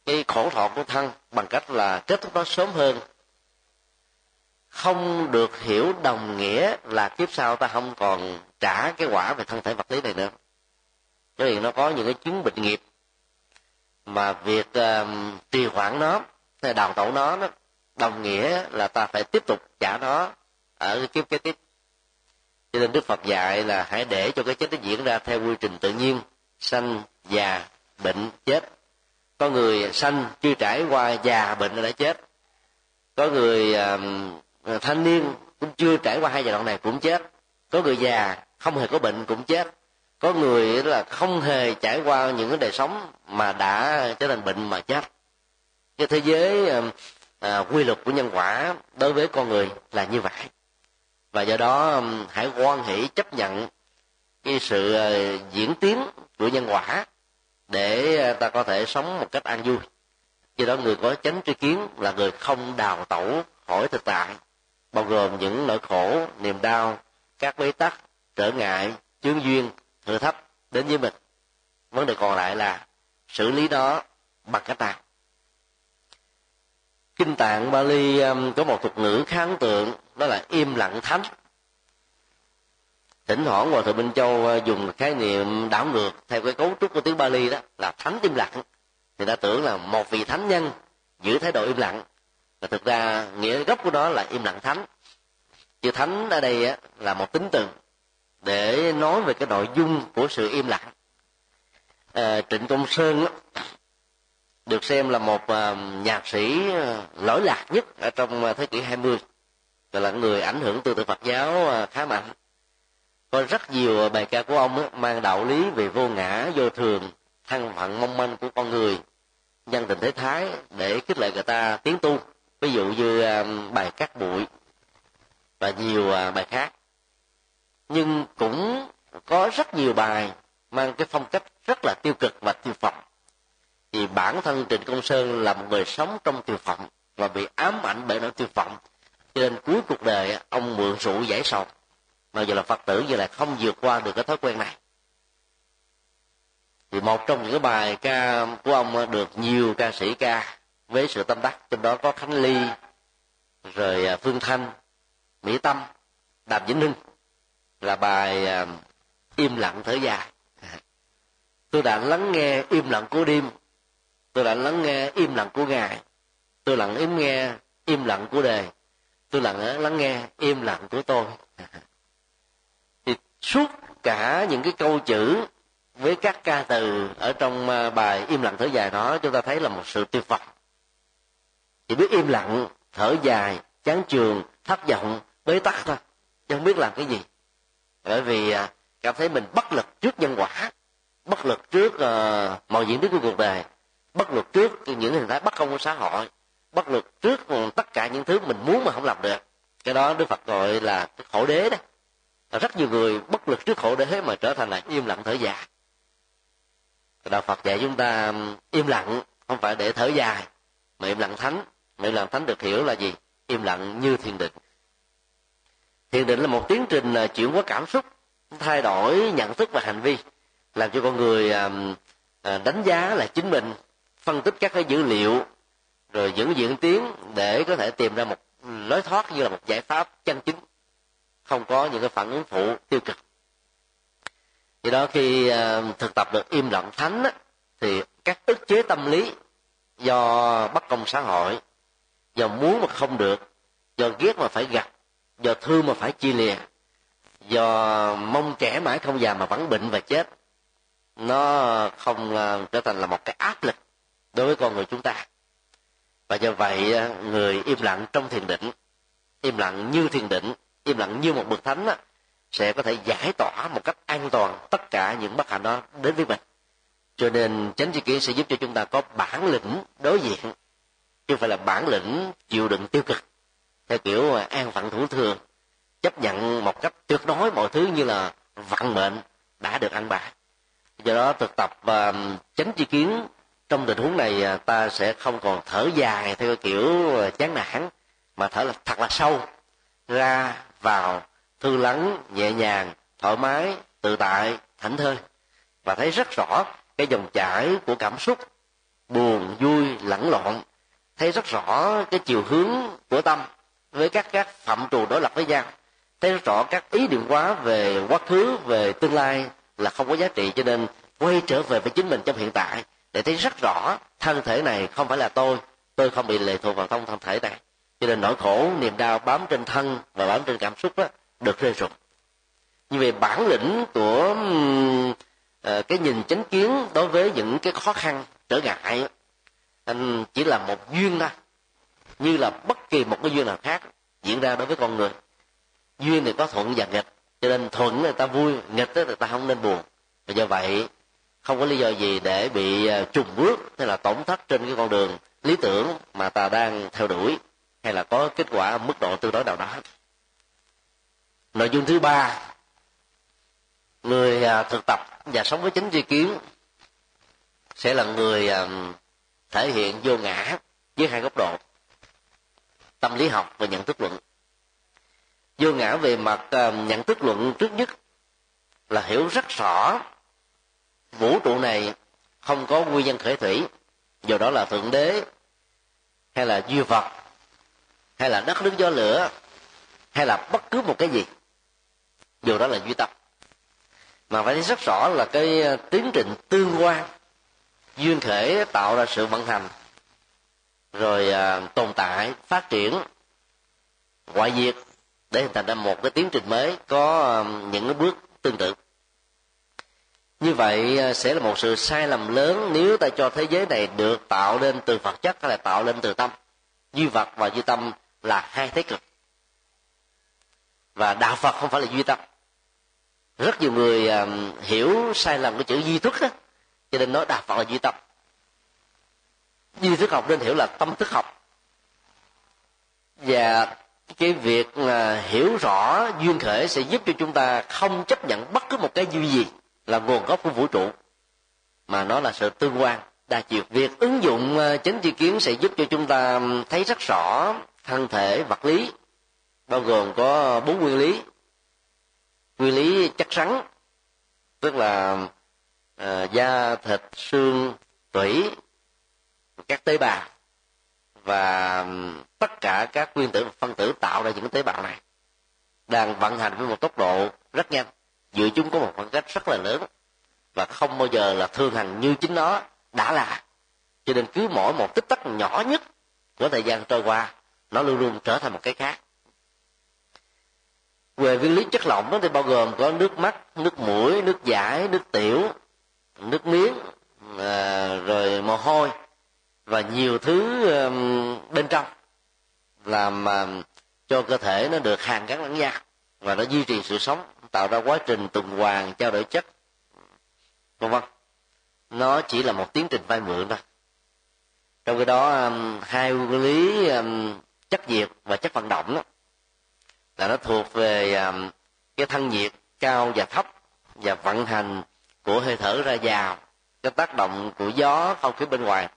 cái khổ thọ của thân bằng cách là kết thúc nó sớm hơn, không được hiểu đồng nghĩa là kiếp sau ta không còn trả cái quả về thân thể vật lý này nữa. Cho nên nó có những cái chứng bệnh nghiệp mà việc uh, trì hoãn nó, đào tẩu nó, nó đồng nghĩa là ta phải tiếp tục trả nó ở cái kiếp kế tiếp. Cho nên Đức Phật dạy là hãy để cho cái chết nó diễn ra theo quy trình tự nhiên: sanh, già, bệnh, chết. Có người sanh chưa trải qua già bệnh đã chết, có người uh, thanh niên cũng chưa trải qua hai giai đoạn này cũng chết, Có người già không hề có bệnh cũng chết, có người là không hề trải qua những cái đời sống mà đã trở thành bệnh mà chết. Cái thế giới à, quy luật của nhân quả đối với con người là như vậy, và do đó hãy hoan hỷ chấp nhận cái sự diễn tiến của nhân quả để ta có thể sống một cách an vui. Do đó người có chánh tri kiến là người không đào tẩu khỏi thực tại, bao gồm những nỗi khổ, niềm đau, các bế tắc, trở ngại, chướng duyên, thử thách đến với mình. Vấn đề còn lại là xử lý nó bằng cách nào. Kinh Tạng Bali có một thuật ngữ khá ấn tượng, đó là im lặng thánh. Thỉnh thoảng Hòa Thượng Minh Châu dùng khái niệm đảo ngược theo cái cấu trúc của tiếng Bali, đó là thánh im lặng. Thì ta tưởng là một vị thánh nhân giữ thái độ im lặng, và thực ra nghĩa gốc của nó là im lặng thánh. Chữ thánh ở đây là một tính từ để nói về cái nội dung của sự im lặng. À, Trịnh Công Sơn được xem là một nhạc sĩ lỗi lạc nhất ở trong thế kỷ hai mươi, và là người ảnh hưởng từ từ Phật giáo khá mạnh. Có rất nhiều bài ca của ông mang đạo lý về vô ngã, vô thường, thân phận mong manh của con người, nhân tình thế thái để khích lệ người ta tiến tu. Ví dụ như bài Cát Bụi và nhiều bài khác. Nhưng cũng có rất nhiều bài mang cái phong cách rất là tiêu cực và tiêu phẩm. Thì bản thân Trịnh Công Sơn là một người sống trong tiêu phẩm và bị ám ảnh bởi nỗi tiêu phẩm, cho nên cuối cuộc đời ông mượn rượu giải sầu. Mà giờ là Phật tử giờ là không vượt qua được cái thói quen này. Thì một trong những bài ca của ông được nhiều ca sĩ ca với sự tâm đắc, trong đó có Khánh Ly, rồi Phương Thanh, Mỹ Tâm, Đàm Vĩnh Hưng, là bài Im Lặng Thở Dài. Tôi đã lắng nghe im lặng của đêm, tôi đã lắng nghe im lặng của ngày, tôi lặng im nghe im lặng của đời, tôi lặng lắng nghe im lặng của tôi. Thì suốt cả những cái câu chữ với các ca từ ở trong bài Im Lặng Thở Dài đó, chúng ta thấy là một sự tiêu phật. Chỉ biết im lặng, thở dài, chán chường, thất vọng, bế tắc thôi, chứ không biết làm cái gì. Bởi vì cảm thấy mình bất lực trước nhân quả, bất lực trước uh, mọi diễn biến của cuộc đời, bất lực trước những hình thái bất công của xã hội, bất lực trước tất cả những thứ mình muốn mà không làm được. Cái đó Đức Phật gọi là khổ đế đó. Rất nhiều người bất lực trước khổ đế mà trở thành là im lặng thở dài. Đạo Phật dạy chúng ta im lặng không phải để thở dài, mà im lặng thánh. Mà im lặng thánh được hiểu là gì? Im lặng như thiền định. Thiền định là một tiến trình chuyển hóa cảm xúc, thay đổi nhận thức và hành vi, làm cho con người đánh giá lại chính mình, phân tích các cái dữ liệu, rồi những diễn tiến để có thể tìm ra một lối thoát như là một giải pháp chân chính, không có những cái phản ứng phụ tiêu cực. Vì đó khi thực tập được im lặng thánh á, thì các ức chế tâm lý do bất công xã hội, do muốn mà không được, do ghét mà phải gặp, do thương mà phải chia lìa, do mong trẻ mãi không già mà vẫn bệnh và chết, nó không trở thành là một cái áp lực đối với con người chúng ta. Và do vậy người im lặng trong thiền định, im lặng như thiền định, im lặng như một bậc thánh á, sẽ có thể giải tỏa một cách an toàn tất cả những bất hạnh đó đến với mình. Cho nên chánh tri kiến sẽ giúp cho chúng ta có bản lĩnh đối diện, chứ không phải là bản lĩnh chịu đựng tiêu cực theo kiểu an phận thủ thường, chấp nhận một cách tuyệt đối mọi thứ như là vận mệnh đã được ăn bài. Do đó thực tập uh, chánh tri kiến trong tình huống này, uh, ta sẽ không còn thở dài theo kiểu chán nản, mà thở là thật là sâu, ra vào thư lắng, nhẹ nhàng, thoải mái, tự tại, thảnh thơi, và thấy rất rõ cái dòng chảy của cảm xúc buồn vui lẫn lộn, thấy rất rõ cái chiều hướng của tâm với các các phạm trù đối lập với nhau, thấy rất rõ các ý niệm hóa về quá khứ, về tương lai là không có giá trị. Cho nên quay trở về với chính mình trong hiện tại để thấy rất rõ thân thể này không phải là tôi, tôi không bị lệ thuộc vào thân thể này. Cho nên nỗi khổ, niềm đau bám trên thân và bám trên cảm xúc đó được rơi rụng. Như vậy bản lĩnh của uh, cái nhìn chánh kiến đối với những cái khó khăn trở ngại anh chỉ là một duyên thôi, như là bất kỳ một cái duyên nào khác diễn ra đối với con người. Duyên thì có thuận và nghịch, Cho nên thuận người ta vui, nghịch người ta không nên buồn. Và do vậy không có lý do gì để bị trùng bước hay là tổn thất trên cái con đường lý tưởng mà ta đang theo đuổi, hay là có kết quả mức độ tương đối nào đó. Nội dung thứ ba, người thực tập và sống với chánh tri kiến sẽ là người thể hiện vô ngã với hai góc độ: tâm lý học và nhận thức luận. Vô ngã về mặt nhận thức luận trước nhất là hiểu rất rõ vũ trụ này không có nguyên nhân khởi thủy, do đó là thượng đế hay là duy vật hay là đất nước gió lửa hay là bất cứ một cái gì, điều đó là duy tâm. Mà phải thấy rất rõ là cái tiến trình tương quan duyên khởi tạo ra sự vận hành, rồi à, tồn tại, phát triển, ngoại diệt để hình thành ra một cái tiến trình mới có à, những cái bước tương tự. Như vậy à, sẽ là một sự sai lầm lớn nếu ta cho thế giới này được tạo nên từ vật chất hay là tạo nên từ tâm. Duy vật và duy tâm là hai thế cực. Và đạo Phật không phải là duy tâm. Rất nhiều người à, hiểu sai lầm cái chữ duy thức đó, cho nên nói đạo Phật là duy tâm. Duy thức học nên hiểu là tâm thức học. Và cái việc à, hiểu rõ duyên khởi sẽ giúp cho chúng ta không chấp nhận bất cứ một cái duy gì là nguồn gốc của vũ trụ, mà nó là sự tương quan đa chiều. Việc ứng dụng à, chánh tri kiến sẽ giúp cho chúng ta thấy rất rõ thân thể vật lý bao gồm có bốn nguyên lý. Nguyên lý chắc chắn, tức là à, da, thịt, xương, tủy, các tế bào và tất cả các nguyên tử phân tử tạo ra những tế bào này đang vận hành với một tốc độ rất nhanh, giữa chúng có một khoảng cách rất là lớn và không bao giờ là thường hành như chính nó đã là. Cho nên cứ mỗi một tích tắc nhỏ nhất của thời gian trôi qua, nó luôn luôn trở thành một cái khác. Về nguyên lý chất lỏng đó thì bao gồm có nước mắt, nước mũi, nước dãi, nước tiểu, nước miếng, à, rồi mồ hôi và nhiều thứ bên trong làm cho cơ thể nó được hàn gắn lẫn nhau và nó duy trì sự sống, tạo ra quá trình tuần hoàn, trao đổi chất, vân vân. Nó chỉ là một tiến trình vay mượn thôi. Trong cái đó hai nguyên lý chất diệt và chất vận động đó, là nó thuộc về cái thân nhiệt cao và thấp và vận hành của hơi thở ra vào, cái tác động của gió, không khí bên ngoài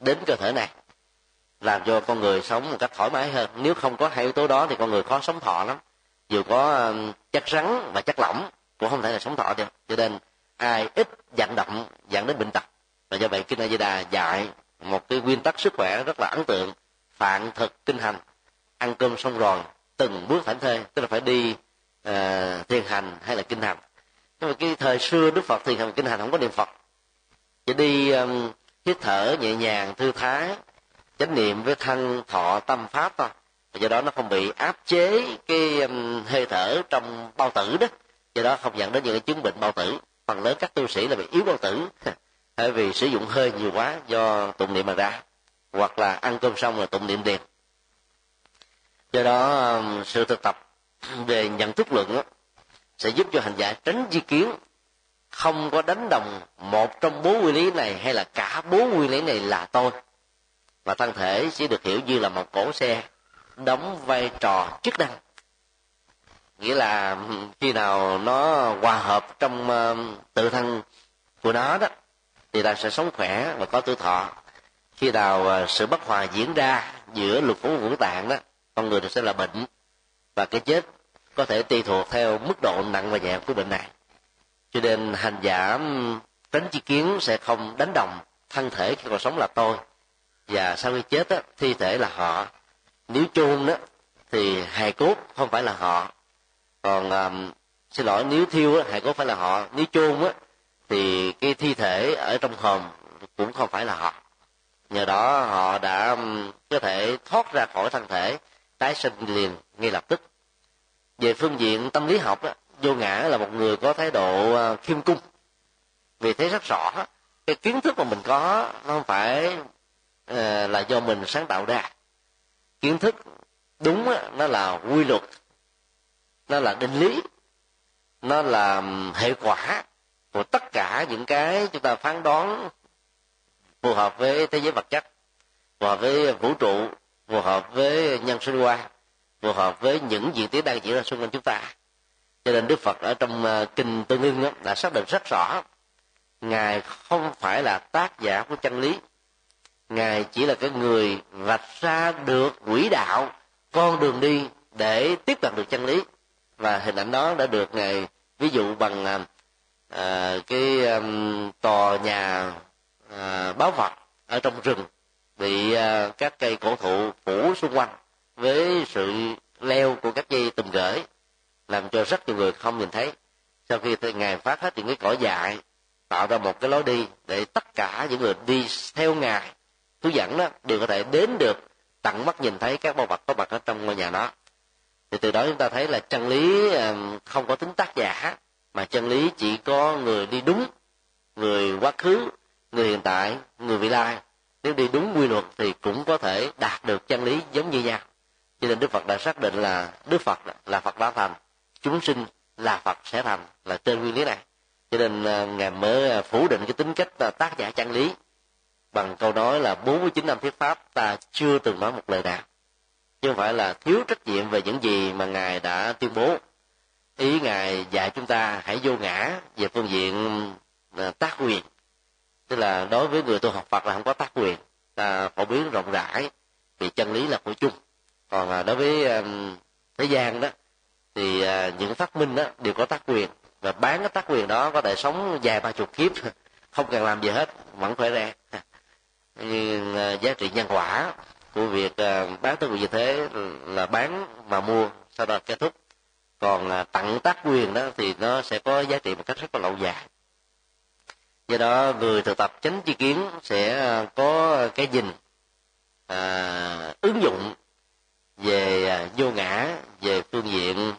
đến cơ thể này làm cho con người sống một cách thoải mái hơn. Nếu không có hai yếu tố đó thì con người khó sống thọ lắm. Dù có chất rắn và chất lỏng cũng không thể là sống thọ được. Cho nên ai ít vận động dẫn đến bệnh tật. Và do vậy Kinh A Di Đà dạy một cái nguyên tắc sức khỏe rất là ấn tượng: phạn thực kinh hành. Ăn cơm xong rồi từng bước thảnh thơi, tức là phải đi uh, thiền hành hay là kinh hành. Nhưng mà cái thời xưa Đức Phật thiền hành kinh hành không có niệm Phật, chỉ đi um, hít thở nhẹ nhàng, thư thái, chánh niệm với thân, thọ, tâm, pháp thôi. Và do đó nó không bị áp chế cái hơi thở trong bao tử đó, do đó không dẫn đến những cái chứng bệnh bao tử. Phần lớn các tu sĩ là bị yếu bao tử bởi vì sử dụng hơi nhiều quá do tụng niệm mà ra, hoặc là ăn cơm xong rồi tụng niệm liền. Do đó sự thực tập về nhận thức luận đó, sẽ giúp cho hành giả tránh di kiến, không có đánh đồng một trong bốn nguyên lý này hay là cả bốn nguyên lý này là tôi, và thân thể sẽ được hiểu như là một cỗ xe đóng vai trò chức năng, nghĩa là khi nào nó hòa hợp trong tự thân của nó đó thì ta sẽ sống khỏe và có tuổi thọ. Khi nào sự bất hòa diễn ra giữa luật của ngũ tạng đó, con người sẽ là bệnh, và cái chết có thể tùy thuộc theo mức độ nặng và nhẹ của bệnh này. Cho nên hành giả tránh tri kiến sẽ không đánh đồng thân thể khi còn sống là tôi, và sau khi chết á, thi thể là họ. Nếu chôn đó thì hài cốt không phải là họ. Còn um, xin lỗi nếu thiêu á, hài cốt phải là họ. Nếu chôn á, thì cái thi thể ở trong hòm cũng không phải là họ. Nhờ đó họ đã có thể thoát ra khỏi thân thể, tái sinh liền ngay lập tức. Về phương diện tâm lý học á, vô ngã là một người có thái độ khiêm cung, vì thế rất rõ cái kiến thức mà mình có nó không phải là do mình sáng tạo ra. Kiến thức đúng nó là quy luật, nó là định lý, nó là hệ quả của tất cả những cái chúng ta phán đoán phù hợp với thế giới vật chất, phù hợp với vũ trụ, phù hợp với nhân sinh quan, phù hợp với những diễn tiến đang diễn ra xung quanh chúng ta. Cho nên Đức Phật ở trong Kinh Tương Ưng đã xác định rất rõ, Ngài không phải là tác giả của chân lý, Ngài chỉ là cái người vạch ra được quỹ đạo, con đường đi để tiếp cận được chân lý. Và hình ảnh đó đã được Ngài ví dụ bằng à, cái um, tòa nhà à, báu vật ở trong rừng, bị à, các cây cổ thụ phủ xung quanh với sự leo của các dây tùm gửi, làm cho rất nhiều người không nhìn thấy. Sau khi Ngài phát hết những cái cỏ dại, tạo ra một cái lối đi để tất cả những người đi theo Ngài hướng dẫn đó đều có thể đến được, tận mắt nhìn thấy các báu vật có mặt ở trong ngôi nhà đó. Thì từ đó chúng ta thấy là chân lý không có tính tác giả, mà chân lý chỉ có người đi đúng, người quá khứ, người hiện tại, người vị lai. Nếu đi đúng quy luật thì cũng có thể đạt được chân lý giống như nhau. Cho nên Đức Phật đã xác định là Đức Phật là Phật đã thành, chúng sinh là Phật sẽ thành, là trên nguyên lý này. Cho nên Ngài mới phủ định cái tính cách tác giả chân lý bằng câu nói là bốn mươi chín năm thuyết pháp ta chưa từng nói một lời nào, chứ không phải là thiếu trách nhiệm về những gì mà Ngài đã tuyên bố. Ý Ngài dạy chúng ta hãy vô ngã về phương diện tác quyền, tức là đối với người tu học Phật là không có tác quyền, ta phổ biến rộng rãi vì chân lý là của chung. Còn đối với thế gian đó thì những phát minh đó đều có tác quyền, và bán cái tác quyền đó có thể sống dài ba chục kiếp không cần làm gì hết vẫn khỏe ra. Nhưng giá trị nhân quả của việc bán tác quyền như thế là bán mà mua, sau đó kết thúc. Còn tặng tác quyền đó thì nó sẽ có giá trị một cách rất là lâu dài. Do đó người thực tập chánh tri kiến sẽ có cái nhìn à, ứng dụng về vô ngã, về phương diện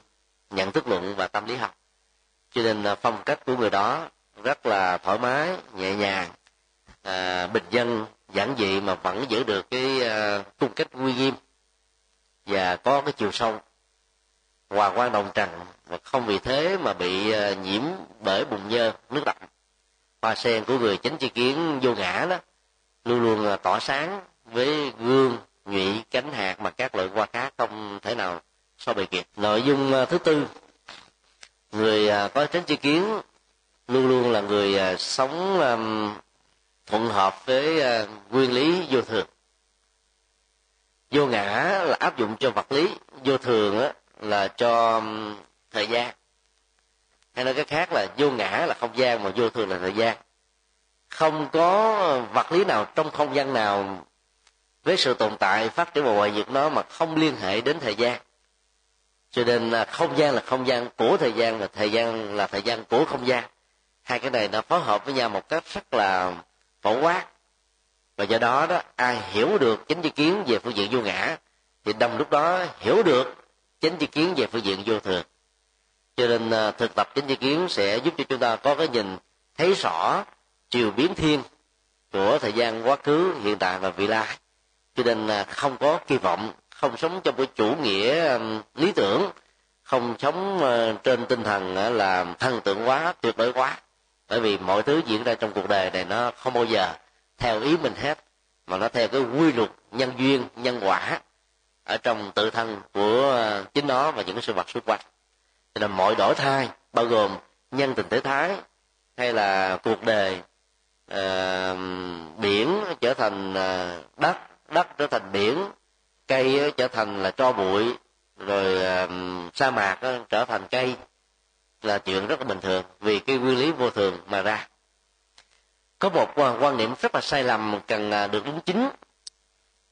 nhận thức luận và tâm lý học. Cho nên phong cách của người đó rất là thoải mái, nhẹ nhàng, à, bình dân, giản dị mà vẫn giữ được cái uh, cung cách uy nghiêm và có cái chiều sâu hòa quan đồng trần, và không vì thế mà bị uh, nhiễm bởi bùn nhơ nước đọng. Hoa sen của người chánh tri kiến vô ngã đó luôn luôn là tỏa sáng với gương nhụy cánh hạt mà các loại hoa khác không thể nào so bì kịp. Nội dung uh, thứ tư, người uh, có chánh tri kiến luôn luôn là người uh, sống um, thuận hợp với nguyên lý vô thường. Vô ngã là áp dụng cho vật lý, vô thường là cho thời gian. Hay nói cái khác là vô ngã là không gian mà vô thường là thời gian. Không có vật lý nào trong không gian nào với sự tồn tại phát triển và ngoại diệt nó mà không liên hệ đến thời gian. Cho nên không gian là không gian của thời gian, và thời gian là thời gian của không gian. Hai cái này nó phối hợp với nhau một cách rất là phổ quát, và do đó đó ai hiểu được chánh tri kiến về phương diện vô ngã thì đồng lúc đó hiểu được chánh tri kiến về phương diện vô thường. Cho nên thực tập chánh tri kiến sẽ giúp cho chúng ta có cái nhìn thấy rõ chiều biến thiên của thời gian quá khứ, hiện tại và vị lai. Cho nên không có kỳ vọng, không sống trong cái chủ nghĩa lý tưởng, không sống trên tinh thần là thần tượng quá, tuyệt đối quá. Bởi vì mọi thứ diễn ra trong cuộc đời này nó không bao giờ theo ý mình hết, mà nó theo cái quy luật nhân duyên, nhân quả ở trong tự thân của chính nó và những cái sự vật xung quanh. Cho nên mọi đổi thay, bao gồm nhân tình thể thái, hay là cuộc đời, uh, biển trở thành đất, đất trở thành biển, cây trở thành là tro bụi, rồi uh, sa mạc trở thành cây, là chuyện rất là bình thường vì cái nguyên lý vô thường mà ra. Có một quan niệm rất là sai lầm cần được đính chính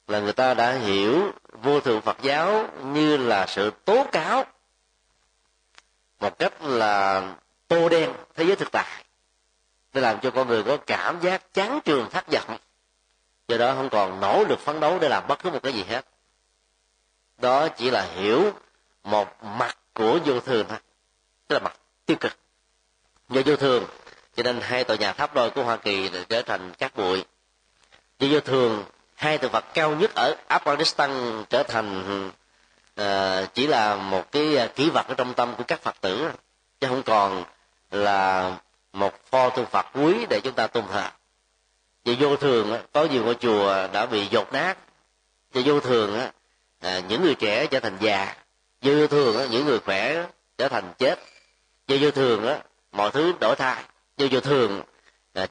là người ta đã hiểu vô thường Phật giáo như là sự tố cáo một cách là tô đen thế giới thực tại, để làm cho con người có cảm giác chán trường, thất vọng, do đó không còn nỗ lực phấn đấu để làm bất cứ một cái gì hết. Đó chỉ là hiểu một mặt của vô thường thôi, là mặt tiêu cực. Do vô thường cho nên hai tòa nhà tháp đôi của Hoa Kỳ đã trở thành cát bụi. Do vô thường hai tượng Phật cao nhất ở Afghanistan trở thành uh, chỉ là một cái kỷ vật ở trong tâm của các Phật tử. chứ không còn là một pho tượng Phật quý để chúng ta tôn thờ. Và vô thường có nhiều ngôi chùa đã bị dột nát, và vô thường những người trẻ trở thành già, và vô thường những người khỏe trở thành chết, và vô thường mọi thứ đổi thay, và vô thường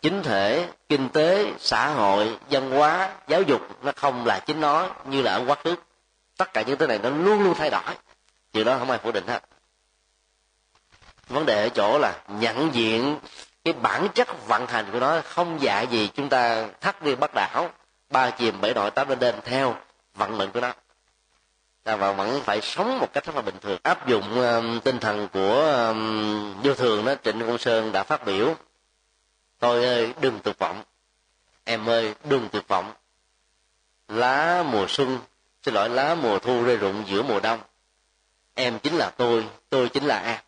chính thể, kinh tế, xã hội, văn hóa, giáo dục nó không là chính nó như là ở quá khứ. Tất cả những thứ này nó luôn luôn thay đổi, điều đó không ai phủ định hết. Vấn đề ở chỗ là nhận diện cái bản chất vận hành của nó, không dạ gì chúng ta thắt đi bắt đảo, ba chìm bảy nổi tám lên đêm theo vận mệnh của nó. Ta vẫn phải sống một cách rất là bình thường. Áp dụng um, tinh thần của um, vô thường đó, Trịnh Công Sơn đã phát biểu: tôi ơi đừng tuyệt vọng, em ơi đừng tuyệt vọng, lá mùa xuân, xin lỗi lá mùa thu rơi rụng giữa mùa đông, em chính là tôi, tôi chính là em.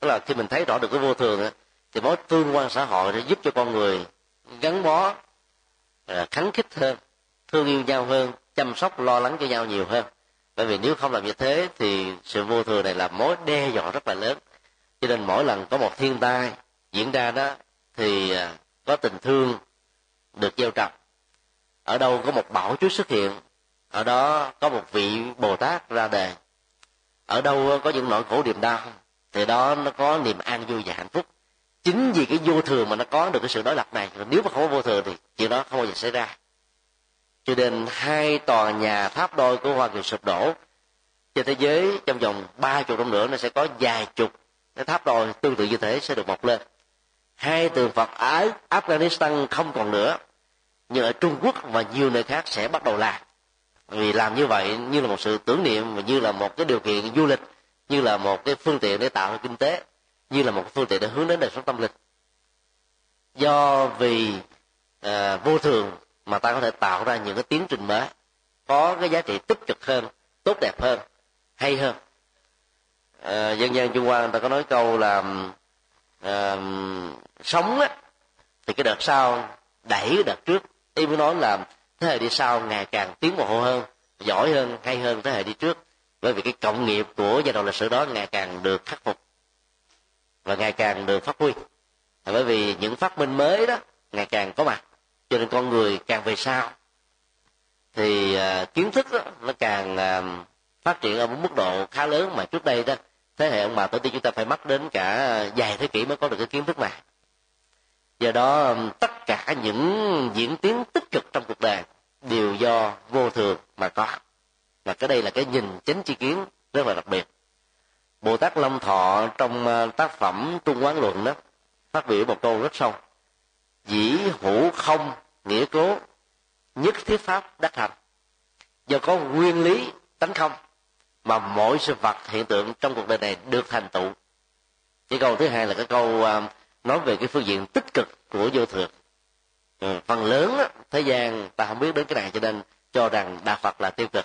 Đó là khi mình thấy rõ được cái vô thường thì mối tương quan xã hội để giúp cho con người gắn bó, khắng khích hơn, thương yêu nhau hơn, chăm sóc lo lắng cho nhau nhiều hơn. Bởi vì nếu không làm như thế thì sự vô thường này là mối đe dọa rất là lớn. Cho nên mỗi lần có một thiên tai diễn ra đó thì có tình thương được gieo trồng. Ở đâu có một bão chúa xuất hiện, ở đó có một vị Bồ Tát ra đề. Ở đâu có những nỗi khổ niềm đau thì đó nó có niềm an vui và hạnh phúc. Chính vì cái vô thường mà nó có được cái sự đối lập này. Nếu mà không có vô thường thì chuyện đó không bao giờ xảy ra. Cho nên hai tòa nhà tháp đôi của Hoa Kiều sụp đổ. Trên thế giới trong vòng ba chục năm nữa nó sẽ có vài chục cái tháp đôi tương tự như thế sẽ được mọc lên. Hai tượng Phật ở Afghanistan không còn nữa, nhưng ở Trung Quốc và nhiều nơi khác sẽ bắt đầu làm. Vì làm như vậy như là một sự tưởng niệm, và như là một cái điều kiện du lịch, như là một cái phương tiện để tạo kinh tế, như là một phương tiện để hướng đến đời sống tâm linh. Do vì à, vô thường mà ta có thể tạo ra những cái tiến trình mới, có cái giá trị tích cực hơn, tốt đẹp hơn, hay hơn. À, dân gian Trung Hoa người ta có nói câu là à, sống á, thì cái đợt sau đẩy cái đợt trước. Ý muốn nói là thế hệ đi sau ngày càng tiến bộ hơn, giỏi hơn, hay hơn thế hệ đi trước. Bởi vì cái cộng nghiệp của giai đoạn lịch sử đó ngày càng được khắc phục và ngày càng được phát huy. Bởi vì những phát minh mới đó ngày càng có mặt, cho nên con người càng về sau thì uh, kiến thức đó, nó càng uh, phát triển ở một mức độ khá lớn, mà trước đây đó thế hệ ông bà tổ tiên chúng ta phải mất đến cả vài thế kỷ mới có được cái kiến thức này. Do đó tất cả những diễn tiến tích cực trong cuộc đời đều do vô thường mà có. Và cái đây là cái nhìn chánh tri kiến rất là đặc biệt. Bồ Tát Long Thọ trong tác phẩm Trung Quán Luận đó phát biểu một câu rất sâu: dĩ hữu không nghĩa cố, nhất thiết pháp đắc thành. Do có nguyên lý tánh không mà mọi sự vật hiện tượng trong cuộc đời này được thành tựu. Cái câu thứ hai là cái câu nói về cái phương diện tích cực của vô thường. Ừ, phần lớn đó, thế gian ta không biết đến cái này cho nên cho rằng đạo Phật là tiêu cực.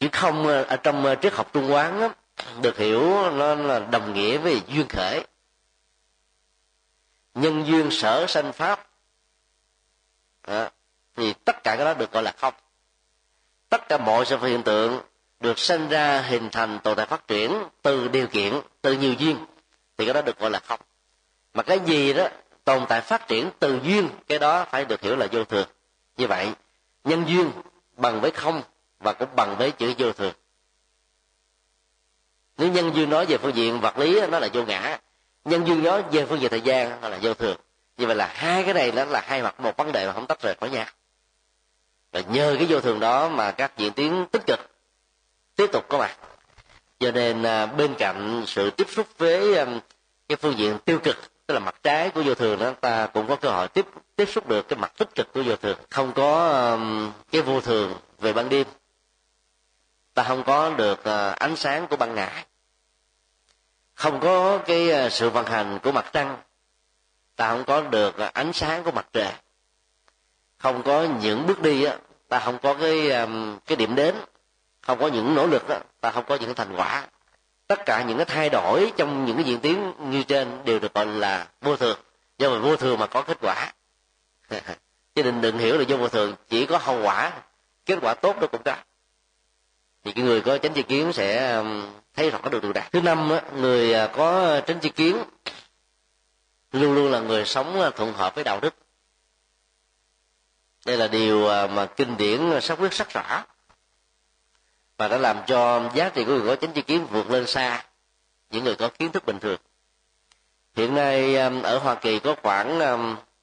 Chứ không ở trong triết học Trung Quán đó, được hiểu nó là đồng nghĩa với duyên khởi. Nhân duyên sở sanh pháp đó, thì tất cả cái đó được gọi là không. Tất cả mọi sự hiện tượng được sanh ra, hình thành, tồn tại, phát triển từ điều kiện, từ nhiều duyên, thì cái đó được gọi là không. Mà cái gì đó tồn tại phát triển từ duyên, cái đó phải được hiểu là vô thường. Như vậy nhân duyên bằng với không và cũng bằng với chữ vô thường. Nếu nhân duyên nói về phương diện vật lý nó là vô ngã, nhân duyên nói về phương diện thời gian nó là vô thường. Như vậy là hai cái này nó là hai mặt một vấn đề mà không tách rời khỏi nhau. Và nhờ cái vô thường đó mà các diễn tiến tích cực tiếp tục có mặt. Cho nên bên cạnh sự tiếp xúc với cái phương diện tiêu cực, tức là mặt trái của vô thường đó, ta cũng có cơ hội tiếp tiếp xúc được cái mặt tích cực của vô thường. Không có cái vô thường về ban đêm, ta không có được ánh sáng của ban ngày. Không có cái sự vận hành của mặt trăng, ta không có được ánh sáng của mặt trời. Không có những bước đi, ta không có cái cái điểm đến. Không có những nỗ lực, ta không có những thành quả. Tất cả những cái thay đổi trong những cái diễn tiến như trên đều được gọi là vô thường. Do mà vô thường mà có kết quả. Cho nên đừng hiểu là vô vô thường chỉ có hậu quả, kết quả tốt đó cũng có. thì cái người có chánh tri kiến sẽ thấy rõ được điều đạt. Thứ năm, người có chánh tri kiến luôn luôn là người sống thuận hợp với đạo đức. Đây là điều mà kinh điển xác quyết sắc rõ và đã làm cho giá trị của người có chánh tri kiến vượt lên xa những người có kiến thức bình thường. Hiện nay ở Hoa Kỳ có khoảng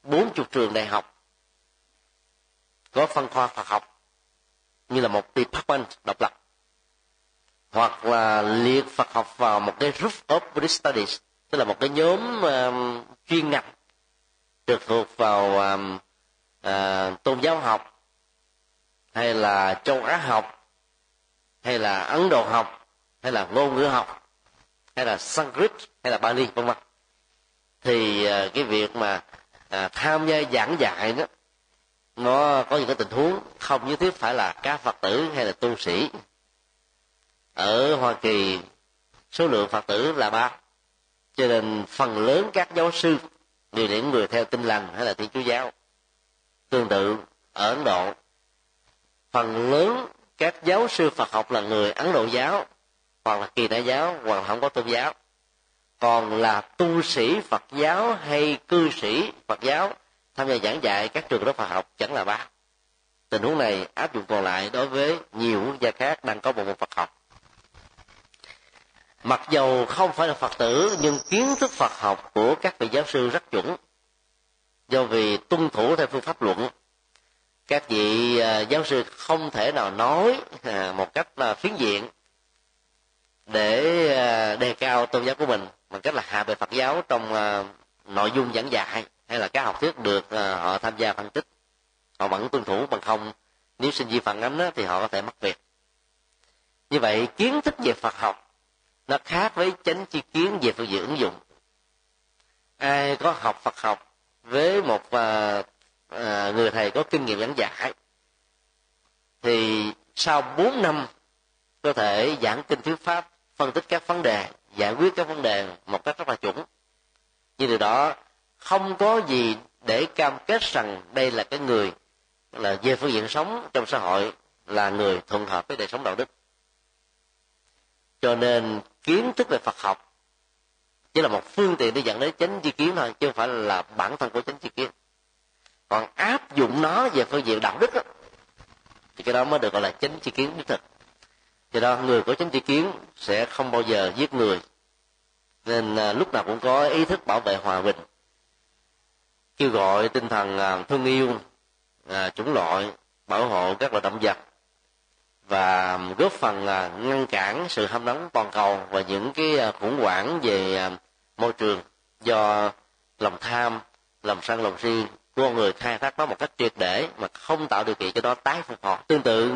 bốn mươi trường đại học có phân khoa Phật học như là một department độc lập, hoặc là liệt Phật học vào một cái group of Buddhist studies, tức là một cái nhóm um, chuyên ngành trực thuộc vào um, uh, tôn giáo học, hay là châu Á học, hay là Ấn Độ học, hay là ngôn ngữ học, hay là Sanskrit, hay là Bali, vân vân. Thì uh, cái việc mà uh, tham gia giảng dạy đó, nó có những cái tình huống không nhất thiết phải là các Phật tử hay là tu sĩ. Ở Hoa Kỳ số lượng Phật tử là ba, cho nên phần lớn các giáo sư đều là những người theo Tin Lành hay là Thiên Chúa giáo. Tương tự ở Ấn Độ, phần lớn các giáo sư Phật học là người Ấn Độ giáo, hoặc là Kỳ Na giáo, hoặc là không có tôn giáo. Còn là tu sĩ Phật giáo hay cư sĩ Phật giáo tham gia giảng dạy các trường lớp Phật học chẳng là ba. Tình huống này áp dụng còn lại đối với nhiều quốc gia khác đang có bộ môn Phật học. Mặc dầu không phải là Phật tử, nhưng kiến thức Phật học của các vị giáo sư rất chuẩn, do vì tuân thủ theo phương pháp luận. Các vị giáo sư không thể nào nói một cách là phiến diện để đề cao tôn giáo của mình bằng cách là hạ bệ Phật giáo trong nội dung giảng dạy hay là các học thuyết được họ tham gia phân tích. Họ vẫn tuân thủ, bằng không nếu sinh viên phản ánh thì họ có thể mất việc. Như vậy, kiến thức về Phật học nó khác với chánh tri kiến về phương diện ứng dụng. Ai có học Phật học với một uh, uh, người thầy có kinh nghiệm giảng dạy thì sau bốn năm có thể giảng kinh thuyết pháp, phân tích các vấn đề, giải quyết các vấn đề một cách rất là chuẩn. Như điều đó không có gì để cam kết rằng đây là cái người là về phương diện sống trong xã hội là người thuận hợp với đời sống đạo đức. Cho nên kiến thức về Phật học chỉ là một phương tiện để dẫn đến chánh tri kiến thôi, chứ không phải là bản thân của chánh tri kiến. Còn áp dụng nó về phương diện đạo đức đó, thì cái đó mới được gọi là chánh tri kiến đích thực. Do đó người có chánh tri kiến sẽ không bao giờ giết người, nên lúc nào cũng có ý thức bảo vệ hòa bình, kêu gọi tinh thần thương yêu chủng loại, bảo hộ các loài động vật, và góp phần ngăn cản sự hâm nóng toàn cầu và những cái khủng hoảng về môi trường do lòng tham, lòng sân, lòng si của người khai thác nó một cách triệt để mà không tạo điều kiện cho nó tái phục hồi. Tương tự người